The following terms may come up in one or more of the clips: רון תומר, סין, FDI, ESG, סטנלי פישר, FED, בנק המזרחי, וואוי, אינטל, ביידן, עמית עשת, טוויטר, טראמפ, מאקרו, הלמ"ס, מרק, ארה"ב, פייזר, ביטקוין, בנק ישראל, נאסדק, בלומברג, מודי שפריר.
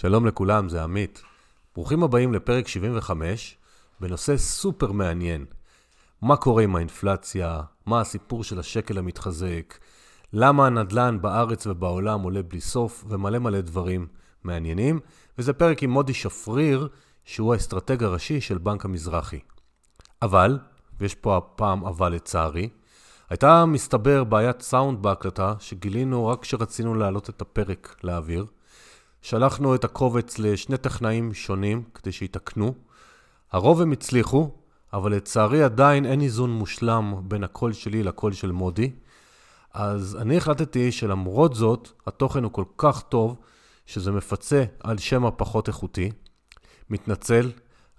שלום לכולם, זה עמית. ברוכים הבאים לפרק 75 בנושא סופר מעניין. מה קורה עם האינפלציה? מה הסיפור של השקל המתחזק? למה הנדלן בארץ ובעולם עולה בלי סוף? ומלא מלא דברים מעניינים. וזה פרק עם מודי שפריר, שהוא האסטרטג הראשי של בנק המזרחי. אבל, ויש פה הפעם אבל לצערי, הייתה מסתבר בעיית סאונד בהקלטה שגילינו רק כשרצינו להעלות את הפרק לאוויר. שלחנו את הקובץ לשני טכנאים שונים כדי שיתקנו. הרוב הם הצליחו, אבל לצערי עדיין אין איזון מושלם בין הקול שלי לקול של מודי. אז אני החלטתי שלמרות זאת, התוכן הוא כל כך טוב שזה מפצה על שם הפחות איכותי. מתנצל,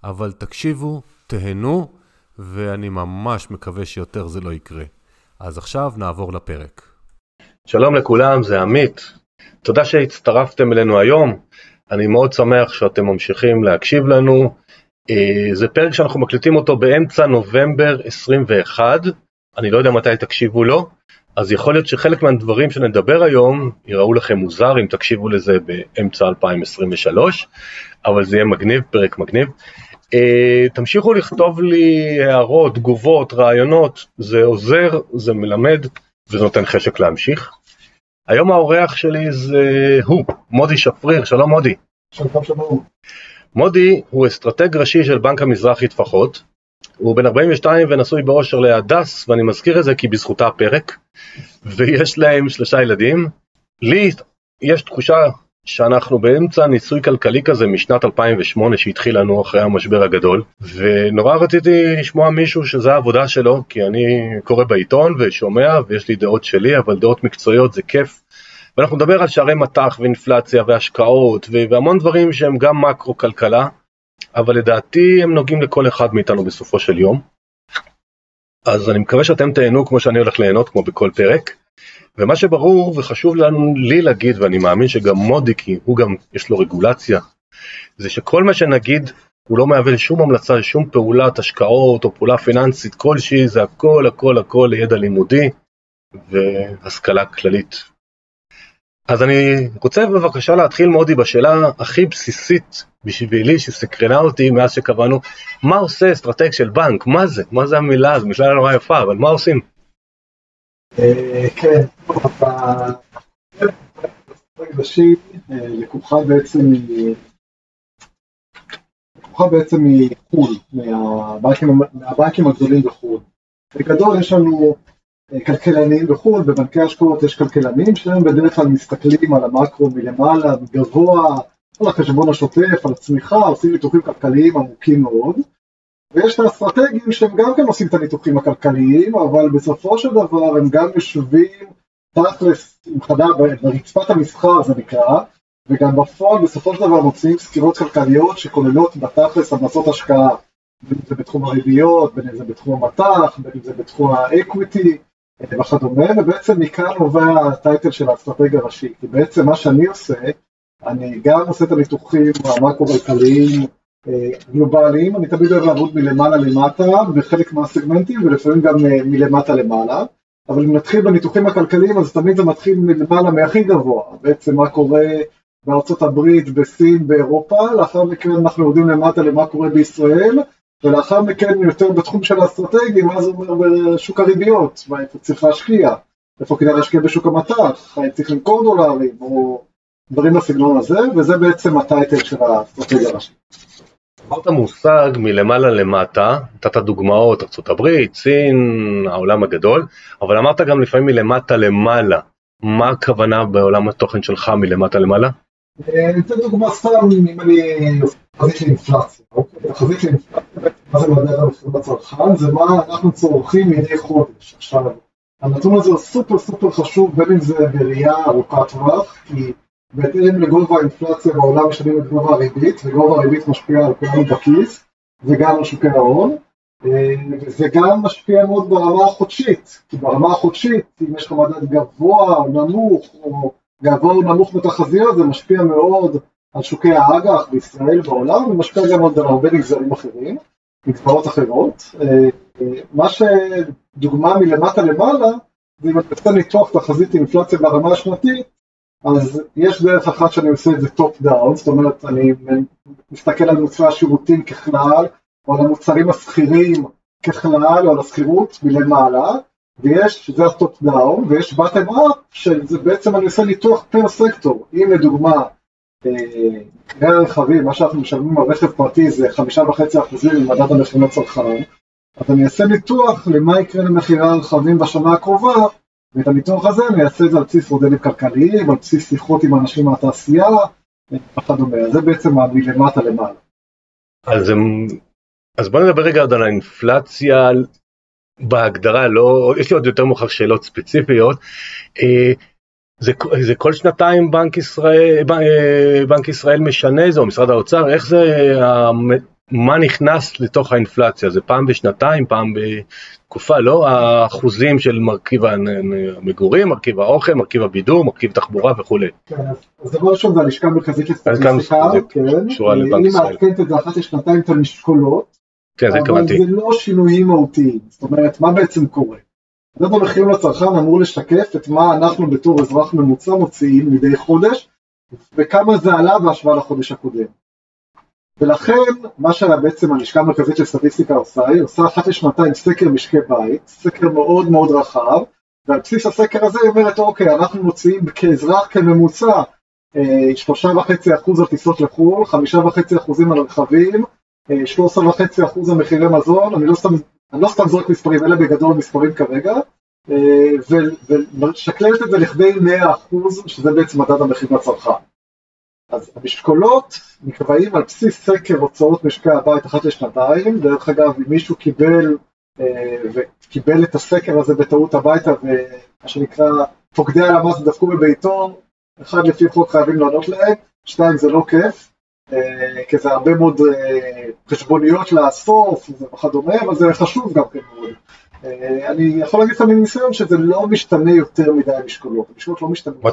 אבל תקשיבו, תהנו, ואני ממש מקווה שיותר זה לא יקרה. אז עכשיו נעבור לפרק. שלום לכולם, זה עמית. תודה שהצטרפתם אלינו היום, אני מאוד שמח שאתם ממשיכים להקשיב לנו. זה פרק שאנחנו מקליטים אותו באמצע נובמבר 21, אני לא יודע מתי תקשיבו לו, אז יכול להיות שחלק מהדברים שנדבר היום יראו לכם מוזר אם תקשיבו לזה באמצע 2023, אבל זה יהיה מגניב, פרק מגניב. תמשיכו לכתוב לי הערות, תגובות, רעיונות, זה עוזר, זה מלמד וזה נותן חשק להמשיך. היום האורח שלי זה הוא, מודי שפריר. שלום מודי. שלום שבו. מודי הוא אסטרטג ראשי של בנק המזרחי טפחות, הוא בן 42 ונשוי באושר להדס, ואני מזכיר את זה כי בזכותה הפרק, ויש להם 3 ילדים. לי יש תחושה שאנחנו באמצע ניסוי כלכלי כזה משנת 2008 שהתחיל לנו אחרי המשבר הגדול, ונורא רציתי לשמוע מישהו שזה העבודה שלו, כי אני קורא בעיתון ושומע ויש לי דעות שלי, אבל דעות מקצועיות זה כיף, ואנחנו נדבר על שערי מתח ואינפלציה והשקעות והמון דברים שהם גם מקרו-כלכלה, אבל לדעתי הם נוגעים לכל אחד מאיתנו בסופו של יום. אז אני מקווה שאתם תהנו כמו שאני הולך ליהנות כמו בכל פרק. ומה שברור וחשוב לנו לי להגיד, ואני מאמין שגם מודי, כי הוא גם יש לו רגולציה, זה שכל מה שנגיד הוא לא מהווה שום המלצה, שום פעולת השקעות או פעולה פיננסית כלשהי, זה הכל הכל הכל ידע לימודי והשכלה כללית. אז אני רוצה בבקשה להתחיל מודי בשאלה הכי בסיסית בשבילי שסקרנה אותי מאז שקבענו, מה עושה אסטרטג של בנק? מה זה? מה זה המילה? זו מילה נורא יפה, אבל מה עושים? כן, הרגשי לקוחה בעצם מחול, מהבנקים הגדולים בחול. בגדול יש לנו כלכלנים בחול, בבנקי השקעות יש כלכלנים שהם בדרך כלל מסתכלים על המקרו מלמעלה, גבוה, על החשבון השוטף, על הצמיחה, עושים ניתוחים כלכליים עמוקים מאוד. ויש את האסטרטגים שהם גם כן עושים את הניתוחים הכלכליים, אבל בסופו של דבר הם גם יושבים תכלס ברצפת המסחר, זה נקרא, וגם בפועל בסופו של דבר מוצאים סקירות כלכליות שכוללות בתכלס המלצות השקעה, בין אם זה בתחום הריביות, בין אם זה בתחום המתח, בין אם זה בתחום האקוויטי וכדומה, ובעצם מכאן נובע הטייטל של האסטרטג הראשי, כי בעצם מה שאני עושה, אני גם עושה את הניתוחים המקרו-כלכליים, גלובליים, אני תמיד אוהב לעבוד מלמעלה למטה בחלק מהסגמנטים ולפעמים גם מלמטה למעלה, אבל אם נתחיל בניתוחים הכלכליים אז תמיד זה מתחיל מלמעלה מהכי גבוה, בעצם מה קורה בארצות הברית, בסין, באירופה, לאחר מכן אנחנו יודעים למטה למה קורה בישראל, ולאחר מכן יותר בתחום של האסטרטגיה, מה זה אומר בשוק הריביות, מה צריך להשקיע, איפה כדאי להשקיע בשוק המטח, האם צריך למכור דולרים או דברים בסגנון הזה, וזה בעצם הטייטל של האסטרטגיה הראשית. אמרת מושג מלמעלה למטה, נתת דוגמאות, ארצות הברית, סין, העולם הגדול, אבל אמרת גם לפעמים מלמטה למעלה. מה הכוונה בעולם התוכן שלך מלמטה למעלה? נתת דוגמה סתם, אם אני תחזית של אינפלציה, אוקיי? תחזית של אינפלציה, מה זה מדע המחירים בצרכן, זה מה אנחנו צורכים מדי חודש. עכשיו, הנתון הזה הוא סופר סופר חשוב, בין אם זה בראייה ארוכת טווח, כי בהתאם לגובה האינפלציה בעולם משנים את גובה הריבית, וגובה הריבית משפיע על כולנו בכיס, וגם על שוקי ההון, וזה גם משפיע מאוד ברמה החודשית, כי ברמה החודשית, אם יש לך מדד גבוה או נמוך, או גבוה או נמוך מתחזיות, זה משפיע מאוד על שוקי האג"ח בישראל בעולם, ומשפיע גם על הרבה נגזרים אחרים, נגזרות אחרות. מה שדוגמה מלמטה למעלה, זה אם אתה ניתוח תחזית אינפלציה ברמה השנתית, אז יש דרך אחת שאני עושה את זה top down, זאת אומרת אני מסתכל על מוצרי השירותים ככלל, או על המוצרים הסחירים ככלל, או על הסחירות מלמעלה, ויש, זה ה-top down, ויש bottom up, שזה בעצם אני עושה ניתוח פר סקטור. אם לדוגמה, מחירי הרכבים, מה שאנחנו משלמים על רכב פרטי זה 5.5% ממדד המחירים לצרכן, אז אני אעשה ניתוח למה יקרה למחירי הרכבים בשנה הקרובה, ואת הניתוח הזה אני אעשה את זה על בסיס מודלים כלכליים, על בסיס שיחות עם אנשים מהתעשייה, וכדומה. זה בעצם מלמטה למעלה. אז בוא נדבר רגע עוד על האינפלציה בהגדרה, לא, יש לי עוד יותר מוכר שאלות ספציפיות, זה כל שנתיים בנק ישראל משנה זה, או משרד האוצר, איך זה, מה נכנס לתוך האינפלציה, זה פעם בשנתיים, פעם בתקופה, לא? האחוזים של מרכיב המגורים, מרכיב האוכל, מרכיב הבידור, מרכיב תחבורה וכו'. כן, אז דבר שוב, זה הלשכה המרכזית לסטטיסטיקה, כן, שורה לבנק ישראל. אם מעדכנת את זה אחת לשנתיים את המשקולות, כן, זה התכוונתי. אבל זה לא שינויים מהותיים, זאת אומרת, מה בעצם קורה? מדד המחירים לצרכן אמור לשקף את מה אנחנו בתור אזרח ממוצע מוציאים מדי חודש, וכמה זה עלה בהשוואה לחודש הקודם. ולכן, מה שבעצם הלשכה המרכזית של סטטיסטיקה עושה, היא עושה אחת לשנתיים סקר משקי בית, סקר מאוד מאוד רחב, ועל בסיס הסקר הזה היא אומרת, אוקיי, אנחנו מוציאים כאזרח כממוצע 3.5% על טיסות לחול, 5.5% על הרכבים, 13.5% על מחירי מזון, אני לא סתם זורק מספרים, אלה בגדול מספרים כרגע, ולשקללת את זה לכדי 100%, שזה בעצם מדד המחירים לצרכן. אז המשקולות נקבעים על בסיס סקר הוצאות משקי הבית אחת לשנתיים, דרך אגב, אם מישהו קיבל את הסקר הזה בטעות הביתה, ומה שנקרא, פוקדי הלמ"ס דפקו בביתו, אחד לפי חוק חייבים לענות להם, שתיים זה לא כיף, כי זה הרבה מאוד חשבוניות לאסוף וכדומה, אבל זה חשוב גם כן מאוד. אני יכול להגיד לך מניסיון שזה לא משתנה יותר מדי המשקולות, המשקולות לא משתנות.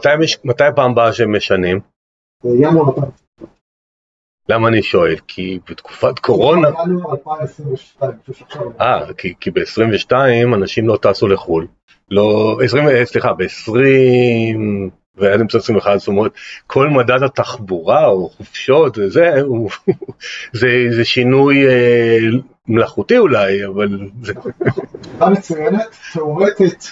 מתי פעם באה שהם משנים? ינואר 2022. למה אני שואל? כי בתקופת קורונה... ינואר 2022. כי ב-22 אנשים לא טסו לחול. סליחה, ב-20... ועד אמצע 21, זאת אומרת, כל מדד התחבורה או חופשות, זה שינוי מלאכותי אולי, אבל... אתה מצוינת, תיאורטית,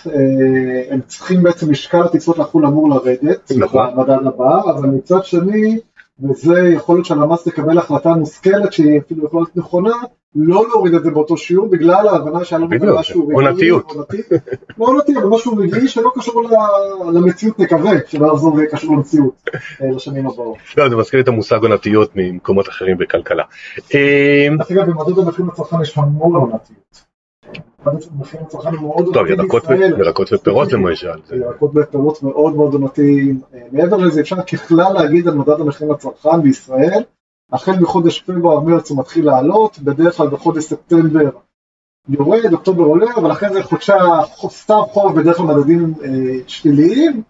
הם צריכים בעצם משקל הטיסות לחול אמור לרדת, במדד הבא, אבל מצד שני, וזה יכול להיות שהלמ"ס לקבל החלטה מושכלת, שהיא אפילו יכולה להיות נכונה, לא להוריד את זה באותו שיעור, בגלל ההבנה שהיה לנו בגלל משהו רגעי, עונתיות, אבל משהו רגעי שלא קשור למציאות נקווה, שלעזור קשור למציאות לשנים הבאות. לא, זה מזכיר את המושג עונתיות ממקומות אחרים בכלכלה. אז אגב, במדד המחירים לצרכן יש המון עונתיות. המחירים לצרכן הוא מאוד עונתי בישראל. טוב, ירקות ופירות למשל. ירקות ופירות מאוד מאוד עונתיים. מעבר לזה אפשר ככלל להגיד על מדד המחירים לצרכן בישראל, החל מחודש פברואר מרץ הוא מתחיל לעלות, בדרך כלל בחודש ספטמבר יורד, אוקטובר עולה, אבל אחרי זה סתם חוב בדרך כלל מדדים שליליים,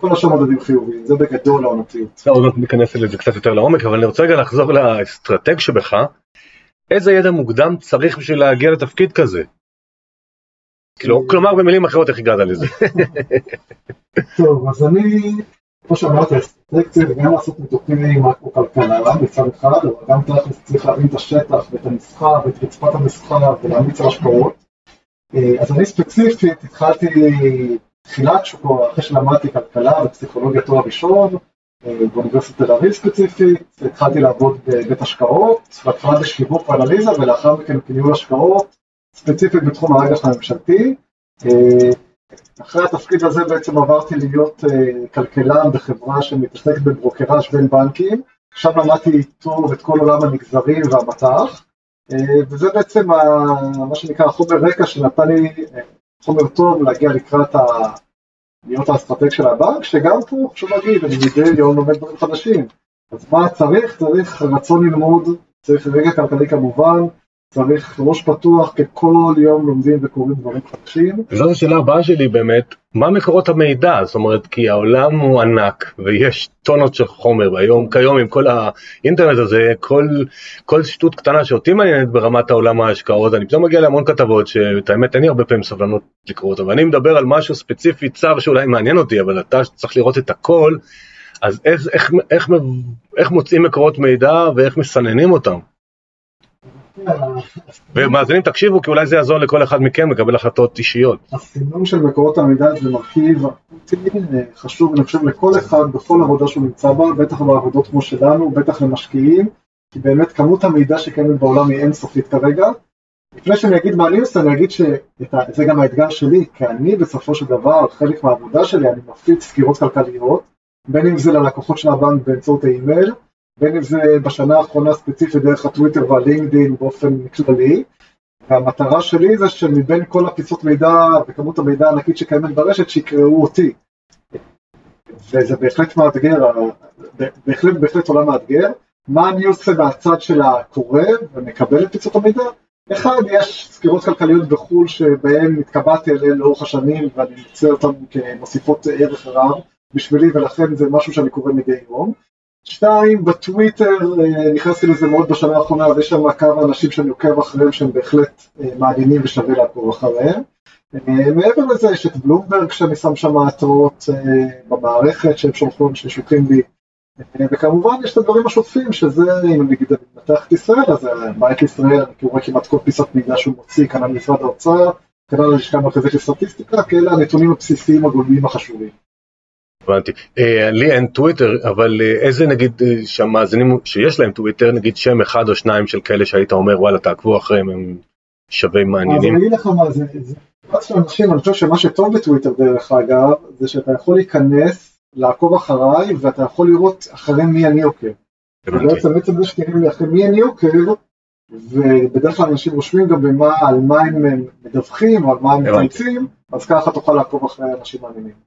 כל השם מדדים חיוביים, זה בגדול העונתיות. עוד מעט ניכנס לזה קצת יותר לעומק, אבל אני רוצה רגע לחזור לאסטרטג שבך, איזה ידע מוקדם צריך בשביל להגיע לתפקיד כזה? כלומר במילים אחרות איך הגעת לזה? טוב, אז אני... כמו שאמרתי, האסטרטגיה זה גם לעשות ניתוחים מקרו-כלכלה מצד אחד, אבל גם צריך להבין את השטח ואת המסחר ואת רצפת המסחר ולהמיץ על השפעות. אז אני ספציפית התחלתי תחילת שוקו, אחרי שלמדתי כלכלה ופסיכולוגיה תואר ראשון, באוניברסיטת תל אביב ספציפית, התחלתי לעבוד בבית השקעות, בהתחלה בשיווק ואנליזה ולאחר מכן בניהול השקעות, ספציפית בתחום הרגש הממשלתי. אחרי התפקיד הזה בעצם עברתי להיות כלכלן בחברה שמתעסקת בברוקראז' בין בנקים, שם למדתי איתו את כל עולם הנגזרים והמטח, וזה בעצם מה שנקרא חומר רקע שנתן לי חומר טוב להגיע לקראת להיות האסטרטג של הבנק, שגם פה חשוב להגיד, אני מדי יום לומד דברים חדשים, אז מה צריך? צריך רצון ללמוד, צריך רגע כלכלי כמובן, צריך ראש פתוח, כי כל יום לומדים וקוראים דברים חדשים. וזאת השאלה הבאה שלי באמת, מה מקורות המידע? זאת אומרת, כי העולם הוא ענק, ויש טונות של חומר, היום כיום עם כל האינטרנט הזה, כל שטות קטנה שאותי מעניינת ברמת העולם ההשקעות, אני פתאום מגיע להמון כתבות, שאת האמת אין לי הרבה פעמים סבלנות לקרוא אותה, ואני מדבר על משהו ספציפי צר שאולי מעניין אותי, אבל אתה צריך לראות את הכל, אז איך מוצאים מקורות מידע, ואיך מסננים אותם? ומאזינים תקשיבו, כי אולי זה יעזור לכל אחד מכם לקבל החלטות אישיות. הסינון של מקורות המידע זה מרכיב חשוב, אני חושב, לכל אחד בכל עבודה שהוא נמצא בה, בטח בעבודות כמו שלנו, בטח למשקיעים, כי באמת כמות המידע שקיימת בעולם היא אינסופית כרגע. לפני שאני אגיד מה אני עושה, אני אגיד שזה גם האתגר שלי, כי אני בסופו של דבר, חלק מהעבודה שלי, אני מפיץ סקירות כלכליות, בין אם זה ללקוחות של הבנק באמצעות האימייל, בין אם זה בשנה האחרונה ספציפית דרך הטוויטר והלינקדין באופן כללי, והמטרה שלי זה שמבין כל הפיצות מידע וכמות המידע הענקית שקיימת ברשת, שיקראו אותי. וזה בהחלט מאתגר, בהחלט עולם מאתגר. מה אני עושה מהצד של הקורא ומקבל את פיצות המידע? אחד, יש סקירות כלכליות בחול שבהן התקבעתי אלה לאורך השנים, ואני מוצא אותן כמוסיפות ערך רב בשבילי, ולכן זה משהו שאני קורא מדי יום. שתיים, בטוויטר, נכנסתי לזה מאוד בשנה האחרונה, אז יש שם כמה אנשים שאני עוקב אחריהם שהם בהחלט מעניינים ושווה לעקוב אחריהם. מעבר לזה יש את בלומברג שאני שם שם התראות במערכת שהם שולחים ששוקים לי, וכמובן יש את הדברים השוטפים שזה, אם אני מתחת ישראל, אז בנק ישראל, אני קורא כמעט כל פיסת מידע שהוא מוציא, כנ"ל משרד האוצר, כנ"ל הלשכה המרכזית של סטטיסטיקה, כאלה הנתונים הבסיסיים הגולמיים החשובים. הבנתי. לי אין טוויטר, אבל איזה נגיד שהמאזינים שיש להם טוויטר, נגיד שם אחד או שניים של כאלה שהיית אומר, וואלה, תעקבו אחריהם, הם שווים מעניינים. אז אני אגיד לך מה זה, אני חושב שמה שטוב בטוויטר דרך אגב, זה שאתה יכול להיכנס, לעקוב אחריי, ואתה יכול לראות אחרי מי אני עוקב. בעצם זה שתראים לי אחרי מי אני עוקב, ובדרך כלל אנשים רושמים גם על מה הם מדווחים, על מה הם מצייצים, אז ככה תוכל לעקוב אחרי אנשים מעניינים.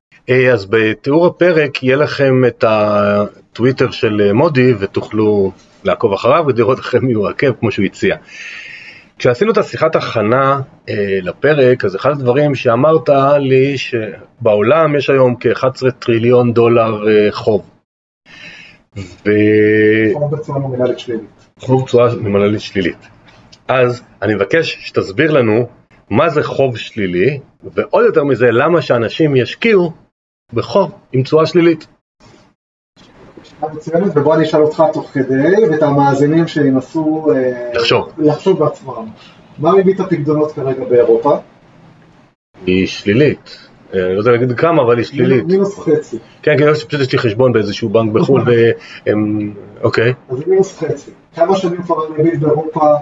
אז בתיאור הפרק יהיה לכם את הטוויטר של מודי, ותוכלו לעקוב אחריו ולראות אחרי מי הוא עקב, כמו שהוא הציע. כשעשינו את השיחת הכנה לפרק, אז אחד הדברים שאמרת לי, שבעולם יש היום כ-11 טריליון דולר חוב. חוב בצורה נומינלית שלילית. חוב בצורה נומינלית שלילית. אז אני מבקש שתסביר לנו מה זה חוב שלילי, ועוד יותר מזה למה שאנשים ישקיעו בחוב עם תשואה שלילית. ובוא אני אשאל אותך תוך כדי, ואת המאזינים שינסו לחשוב בעצמם. מה ריבית הפקדונות כרגע באירופה? היא שלילית. אני לא יודע להגיד כמה, אבל היא שלילית. מינוס חצי. כן, כן, פשוט יש לי חשבון באיזשהו בנק בחול, אוקיי. אז מינוס חצי. כמה שנים כבר ריבית באירופה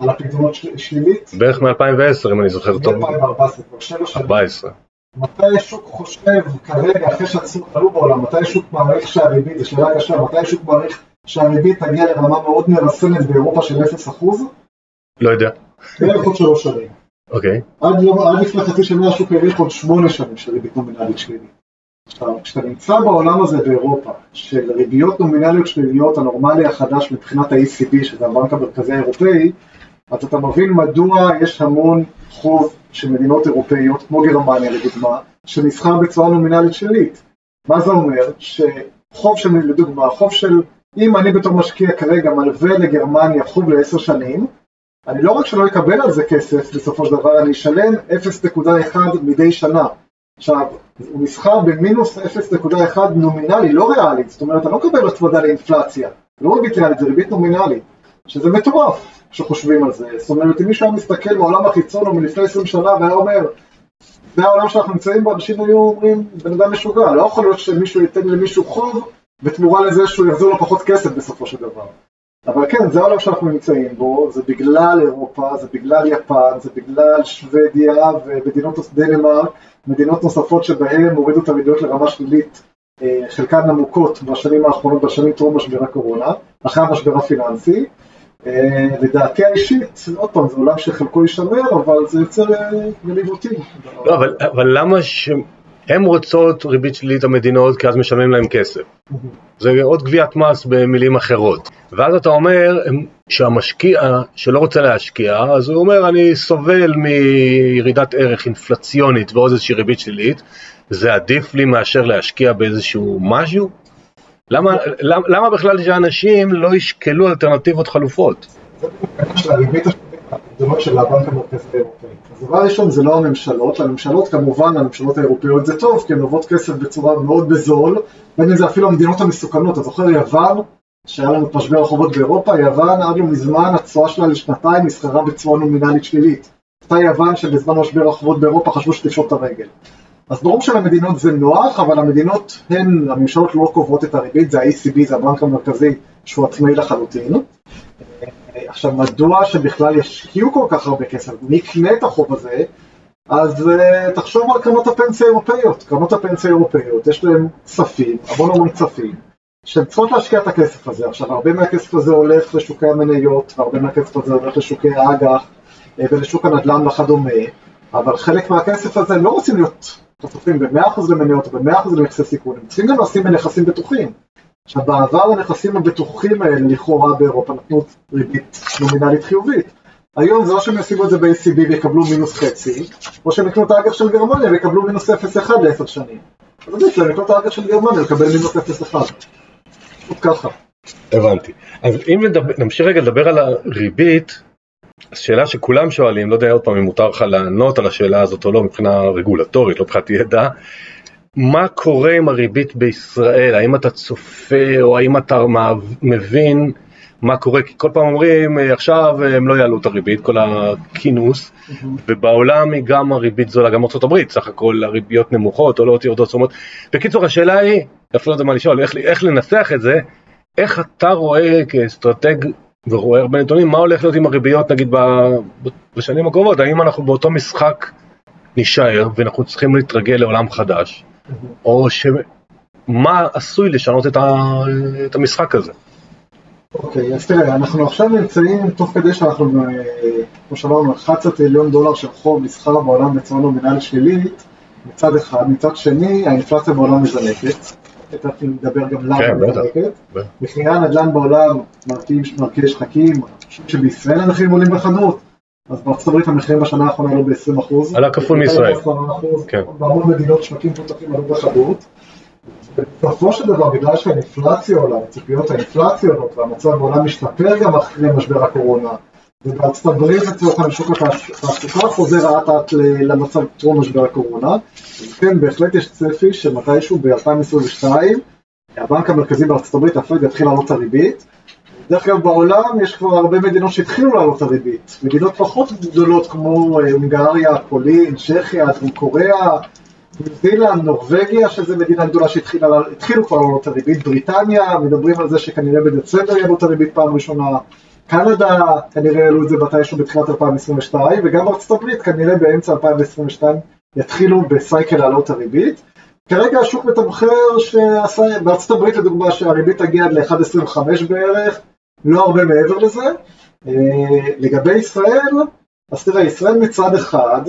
על הפקדונות שלילית? בערך מ-2010, אם אני זוכר טוב. מ-2014, כבר 7 שנים. 14. מתי השוק חושב כרגע, אחרי שהצעות עלו בעולם, מתי השוק מעריך שהריבית, זה שאלה קשה, מתי השוק מעריך שהריבית תגיע לרמה מאוד מרסנת באירופה של 0%? לא יודע. בערך עוד 3 שנים. אוקיי. עד לפני חצי שנה השוק העריך עוד 8 שנים של ריבית נומינלית שלילית. כשאתה נמצא בעולם הזה באירופה, של ריביות נומינליות שליליות, הנורמלי החדש מבחינת ה-ECB, שזה הבנק המרכזי האירופאי, אז אתה מבין מדוע יש המון חוב של מדינות אירופאיות, כמו גרמניה לדוגמה, שנסחר בצורה נומינלית שלילית. מה זה אומר? שחוב של, לדוגמה, חוב של, אם אני בתור משקיע כרגע מלווה לגרמניה חוב ל10 שנים, אני לא רק שלא אקבל על זה כסף, בסופו של דבר אני אשלם 0.1 מדי שנה. עכשיו, הוא נסחר במינוס 0.1 נומינלי, לא ריאלית, זאת אומרת, אני לא אקבל הצמדה לאינפלציה, לא ריבית ריאלית, זה ריבית נומינלית, שזה מטורף. שחושבים על זה. זאת אומרת, אם מישהו מסתכל בעולם החיצון או מלפני 20 שנה והיה אומר, זה העולם שאנחנו נמצאים בו, אנשים היו אומרים, בן אדם משוגע, לא יכול להיות שמישהו ייתן למישהו חוב בתמורה לזה שהוא יחזור לו פחות כסף בסופו של דבר. אבל כן, זה העולם שאנחנו נמצאים בו, זה בגלל אירופה, זה בגלל יפן, זה בגלל שוודיה ומדינות דנמרק, מדינות נוספות שבהן הורידו את הריביות לרמה שלילית, חלקן עמוקות בשנים האחרונות, בשנים טרום משבר הקורונה, אחרי המשבר הפיננסי. לדעתי האישית, עוד פעם, זה עולם שחלקו יישמר, אבל זה יוצר מליבותים. לא, אבל למה הן רוצות ריבית שלילית המדינות, כי אז משלמים להם כסף. זה עוד גביית מס במילים אחרות. ואז אתה אומר שהמשקיע שלא רוצה להשקיע, אז הוא אומר, אני סובל מירידת ערך אינפלציונית ועוד איזושהי ריבית שלילית, זה עדיף לי מאשר להשקיע באיזשהו משהו? למה בכלל שאנשים לא ישקלו אלטרנטיבות חלופות? זה בגלל של הריבית השלילית של הבנק המרכזי האירופאי. אז דבר ראשון זה לא הממשלות, לממשלות כמובן, הממשלות האירופאיות זה טוב, כי הן לוות כסף בצורה מאוד בזול, בין אם זה אפילו המדינות המסוכנות, אתה זוכר יוון, שהיה לנו את משבר החובות באירופה, יוון עד לא מזמן התשואה שלה לשנתיים נסחרה בצורה נומינלית שלילית. אותה יוון שבזמן משבר החובות באירופה חשבו שתפשוט את הרגל. אז ברור שלמדינות זה נוח, אבל המדינות הן, הממשלות לא קובעות את הריבית, זה ה-ECB, זה הבנק המרכזי שהוא עצמאי לחלוטין. עכשיו, מדוע שבכלל ישקיעו כל כך הרבה כסף, מי קנה את החוב הזה, אז תחשוב על קרנות הפנסיה האירופאיות. קרנות הפנסיה האירופאיות, יש להם כספים, המון כספים, שהן צריכות להשקיע את הכסף הזה. עכשיו, הרבה מהכסף הזה הולך לשוקי המניות, והרבה מהכסף הזה הולך לשוקי האג"ח, ולשוק הנדל"ן וכדומה, אבל חלק מהכסף הזה לא רוצים להיות חשופים ב-100% למניות או ב-100% לנכסי סיכון, הם צריכים גם לשים בנכסים בטוחים. עכשיו, בעבר הנכסים הבטוחים האלה לכאורה באירופה נתנו ריבית נומינלית חיובית. היום זה או שהם ישיגו את זה ב-ECB ויקבלו מינוס חצי, או שהם יקנו את האג"ח של גרמניה ויקבלו מינוס 0.1 ל-10 שנים. אז עדיף להם יקנו את האג"ח של גרמניה ולקבל מינוס 0.1. עוד ככה. הבנתי. אז אם נמשיך רגע לדבר על הריבית, השאלה שכולם שואלים, לא יודע עוד פעם אם מותר לך לענות על השאלה הזאת או לא, מבחינה רגולטורית, לא מבחינת ידע, מה קורה עם הריבית בישראל? האם אתה צופה או האם אתה מבין מה קורה? כי כל פעם אומרים, עכשיו הם לא יעלו את הריבית, כל הכינוס, ובעולם היא גם הריבית זולה, גם ארצות הברית, סך הכל הריביות נמוכות, עולות יורדות סומות. בקיצור, השאלה היא, אפילו זה מה לשאול, איך לנסח את זה, איך אתה רואה כאסטרטג, ורואה הרבה נתונים, מה הולך להיות עם הריביות נגיד בשנים הקרובות, האם אנחנו באותו משחק נשאר ואנחנו צריכים להתרגל לעולם חדש, או מה עשוי לשנות את המשחק הזה? אוקיי, אז תראה, אנחנו עכשיו נמצאים תוך כדי שאנחנו, כמו שאמרנו, $11 טריליון של חוב נסחר בעולם בצורה נומינלית שלילית, מצד אחד, מצד שני, האינפלציה בעולם מזנקת. תכף נדבר גם למה מזנקת. מחירי הנדל"ן בעולם מרקיעי שחקים, שבישראל המחירים עולים בחדות. אז בארצות הברית המחירים בשנה האחרונה עלו ב-20%. עלה כפול מישראל. בהמון מדינות שווקים פותחים עלו בחדות. בסופו של דבר, בגלל שהאינפלציה עולה, הציפיות האינפלציה עולות, והמצב בעולם משתפר גם אחרי משבר הקורונה. ובארצות הברית לצורך המשוק התעסוקה חוזר עד למצב טרום משבר הקורונה. וכן, בהחלט יש צפי שמתישהו ב-2022, הבנק המרכזי בארצות הברית, ה-FED, יתחיל לעלות הריבית. דרך כלל בעולם יש כבר הרבה מדינות שהתחילו לעלות הריבית. מדינות פחות גדולות כמו הונגריה, פולין, צ'כיה, דרום קוריאה, ניו זילנד, נורווגיה, שזו מדינה גדולה שהתחילו כבר לעלות הריבית. בריטניה, מדברים על זה שכנראה בדצמבר יעלו את הריבית פעם ראשונה. קנדה כנראה העלו את זה מתישהו בתחילת 2022, וגם ארצות הברית כנראה באמצע 2022 יתחילו בסייקל לעלות הריבית. כרגע השוק מתמחר שבארצות הברית לדוגמה שהריבית תגיע עד ל-1.25 בערך, לא הרבה מעבר לזה. לגבי ישראל, אז תראה, ישראל מצד אחד,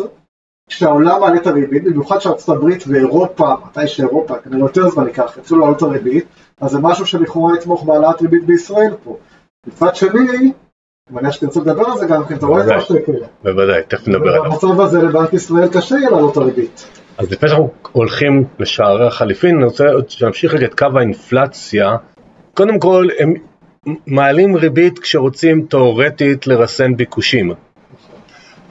כשהעולם מעלה את הריבית, במיוחד שארצות הברית ואירופה, מתי שאירופה, כנראה יותר זמן ייקח, יצאו לעלות הריבית, אז זה משהו שלכאורה יתמוך בהעלאת ריבית בישראל פה. מצד שני, אני שתרצה לדבר על זה גם, כי אתה רואה את מה שאתה יקרה. בוודאי, תכף נדבר עליו. במצב הזה לבנק ישראל קשה יהיה לעלות הריבית. אז לפני שאנחנו הולכים לשערי החליפין, אני רוצה שנמשיך רגע את קו האינפלציה. קודם כל, הם מעלים ריבית כשרוצים תיאורטית לרסן ביקושים.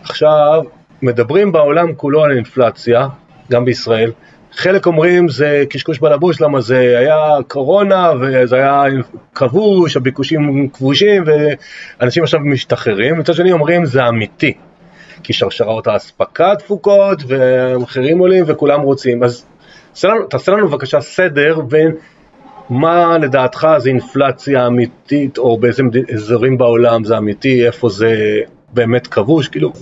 עכשיו, מדברים בעולם כולו על אינפלציה, גם בישראל. חלק אומרים זה קשקוש בלבוש, למה זה היה קורונה וזה היה כבוש, הביקושים כבושים ואנשים עכשיו משתחררים. מצד שני אומרים זה אמיתי, כי שרשרות האספקה דפוקות והמחירים עולים וכולם רוצים. אז תעשה לנו בבקשה סדר בין מה לדעתך זה אינפלציה אמיתית או באיזה אזורים בעולם זה אמיתי, איפה זה באמת כבוש, כאילו.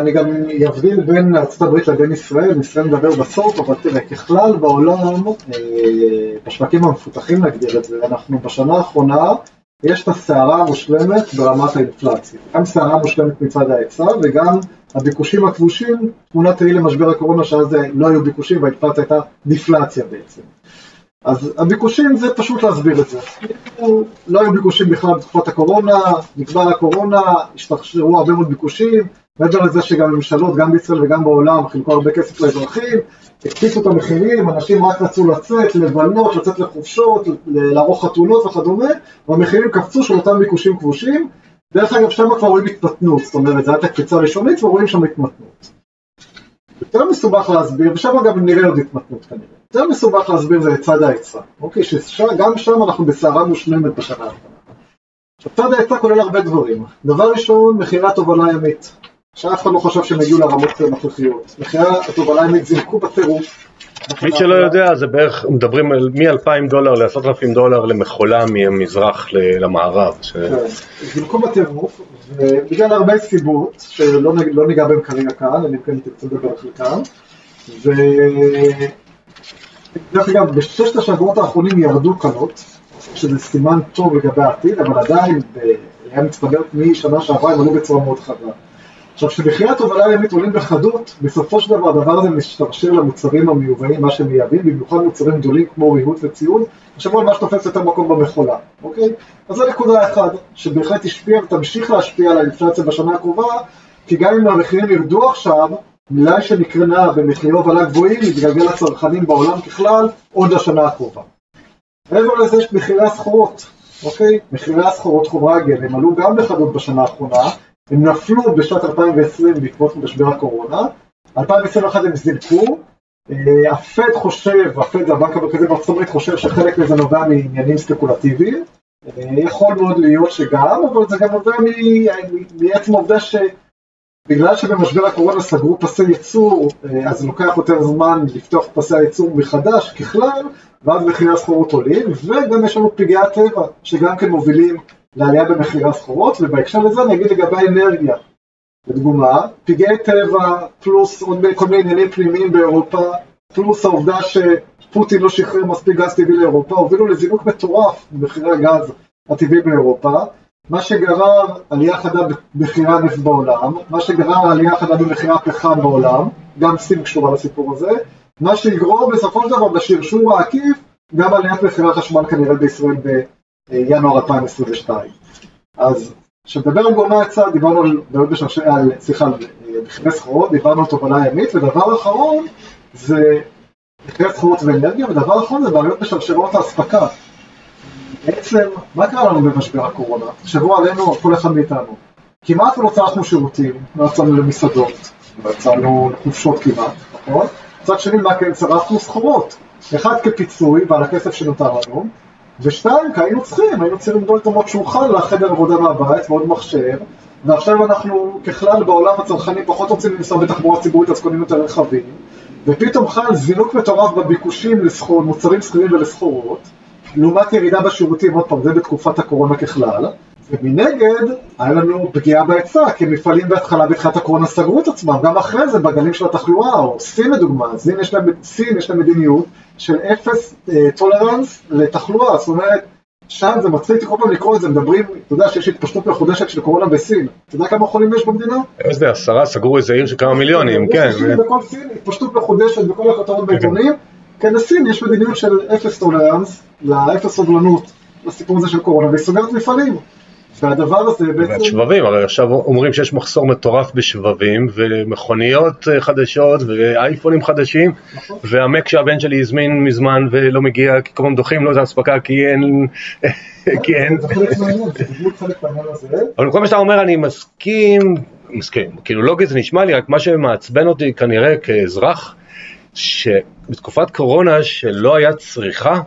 אני גם יבדיל בין ארצות הברית לבין ישראל, ישראל מדבר בסוף, אבל תראה, ככלל בעולם, בשווקים המפותחים נגדיר את זה, אנחנו בשנה האחרונה יש את הסערה המושלמת ברמת האינפלציה. גם סערה מושלמת מצד ההיצע, וגם הביקושים הכבושים, תמונת ראי למשבר הקורונה, שאז לא היו ביקושים, והאינפלציה הייתה דיפלציה בעצם. אז הביקושים זה פשוט להסביר את זה. לא היו ביקושים בכלל בתקופת הקורונה, נגבר הקורונה, השתחררו הרבה מאוד ביקושים, מעבר לזה שגם ממשלות, גם בישראל וגם בעולם, חילקו הרבה כסף לאזרחים, הקפיצו את המחירים, אנשים רק רצו לצאת, לבלות, לצאת לחופשות, לערוך חתונות וכדומה, והמחירים קפצו של אותם ביקושים כבושים, דרך אגב שם כבר רואים התמתנות, זאת אומרת, זה הייתה קפיצה ראשונית ורואים שם התמתנות. יותר מסובך להסביר, ושם אגב נראה עוד התמתנות כנראה, יותר מסובך להסביר זה צד ההיצע, אוקיי, שגם שם אנחנו בסערה מושלמת בשנה האחרונה. צד ההיצע כולל הרבה דברים. דבר ראשון, מחירי תובלה ימית. שאף אחד לא חשב שהם הגיעו לרמות הנוכחיות. מחירי התובלה ימית זינקו בטירוף. מי שלא יודע, זה בערך, מדברים על $2,000 ל$10,000 למחולה ממזרח למערב. זינקו בטירוף, ובגלל הרבה סיבות, שלא ניגע בהם כרגע כאן, אני כן תקצת בברך לכאן, דרך אגב, בששת השבועות האחרונים ירדו קלות, שזה סימן טוב לגבי העתיד, אבל עדיין היה מצטברת משנה שעברה, הם עלו בצורה מאוד חדה. עכשיו, שבחיית תובלה הימית עולים בחדות, בסופו של דבר הדבר הזה משתרשר למוצרים המיובאים, מה שמייבים, במיוחד מוצרים גדולים כמו ריהוט וציוד, עכשיו על מה שתופס יותר מקום במכולה, אוקיי? אז זו נקודה אחת, שבהחלט השפיע ותמשיך להשפיע על האינפלציה בשנה הקרובה, כי גם אם המחירים ירדו עכשיו, מילה שנקרנה במחירי הובלה גבוהים, מתגלגל לצרכנים בעולם ככלל, עוד השנה הקרובה. מעבר לזה יש מחירי הסחורות, אוקיי? מחירי הסחורות חומרי הגלם, הם עלו גם בחדות בשנה האחרונה, הם נפלו בשנת 2020 בעקבות משבר הקורונה, 2021 הם זינקו, הפד חושב, הפד זה הבנק המרכזי בארצות הברית חושב שחלק מזה נובע מעניינים ספקולטיביים, יכול מאוד להיות שגם, אבל זה גם נובע מעצם העובדה ש... בגלל שבמשבר הקורונה סגרו פסי ייצור, אז לוקח יותר זמן לפתוח פסי הייצור מחדש ככלל, ואז מחירי הסחורות עולים, וגם יש לנו פגעי הטבע, שגם כן מובילים לעלייה במחירי הסחורות, ובהקשר לזה אני אגיד לגבי אנרגיה. לדוגמה, פגעי טבע, פלוס עוד כל מיני עניינים פנימיים באירופה, פלוס העובדה שפוטין לא שחרר מספיק גז טבעי לאירופה, הובילו לזינוק מטורף במחירי הגז הטבעי באירופה, מה שגרר עלייה חדה במחירי הנפט בעולם, מה שגרר עלייה חדה במחירי הפחם בעולם, גם סין קשורה לסיפור הזה, מה שיגרום בסופו של דבר בשרשור העקיף, גם עליית מחירי החשמל כנראה בישראל בינואר 2022. אז כשנדבר על גורמי הצד, דיברנו על מחירי סחורות, דיברנו על תובלה ימית, ודבר אחרון זה מחירי סחורות ואנרגיה, ודבר אחרון זה בעיות בשרשרות האספקה. בעצם, מה קרה לנו במשבר הקורונה? שבוע עלינו, כל אחד מאיתנו. כמעט לא צרכנו שירותים, לא יצאנו למסעדות, לא יצאנו לחופשות כמעט, נכון? צד שני, מה כן? צרכנו סחורות. אחד כפיצוי, ועל הכסף שנותר לנו, ושתיים, כי היינו צריכים גדול תמות שולחן לחדר עבודה מהבית, ועוד מחשב, ועכשיו אנחנו ככלל בעולם הצרכני פחות רוצים למסע בתחבורה ציבורית, אז קונים יותר רחבים, ופתאום חל זינוק מטורף בביקושים לסחור, מוצרים סחירים ולסחורות, לעומת ירידה בשירותים, עוד פעם, זה בתקופת הקורונה ככלל, ומנגד, היה לנו פגיעה בהיצע, כי מפעלים בהתחלת הקורונה סגרו את עצמם, גם אחרי זה, בגלים של התחלואה, או סין לדוגמה, סין יש לה מדיניות של אפס טולרנס לתחלואה, זאת אומרת, שם זה מצליח כל פעם לקרוא את זה, מדברים, אתה יודע שיש התפשטות מחודשת של קורונה בסין, אתה יודע כמה חולים יש במדינה? איזה 10 סגרו איזה עיר של כמה מיליונים, כן. בכל סין, התפשטות מחודשת בכל הכותרות בעיתונים, כן, לסין יש מדיניות של אפס טולרנס, לאפס סובלנות, לסיפור הזה של קורונה, והיא סוגרת מפעלים. והדבר הזה בעצם... שבבים, הרי עכשיו אומרים שיש מחסור מטורף בשבבים, ומכוניות חדשות, ואייפונים חדשים, נכון. והמק שהבן שלי הזמין מזמן ולא מגיע, כי כמובן דוחים, לא זה הספקה, כי אין... כי אין... זה חלק מעניין, זה דמות חלק מעניין הזה. אבל כל מה שאתה אומר, אני מסכים, כאילו לוגי זה נשמע לי, רק מה שמעצבן אותי כנראה כאזרח, שבתקופת קורונה שלא היה צריכה,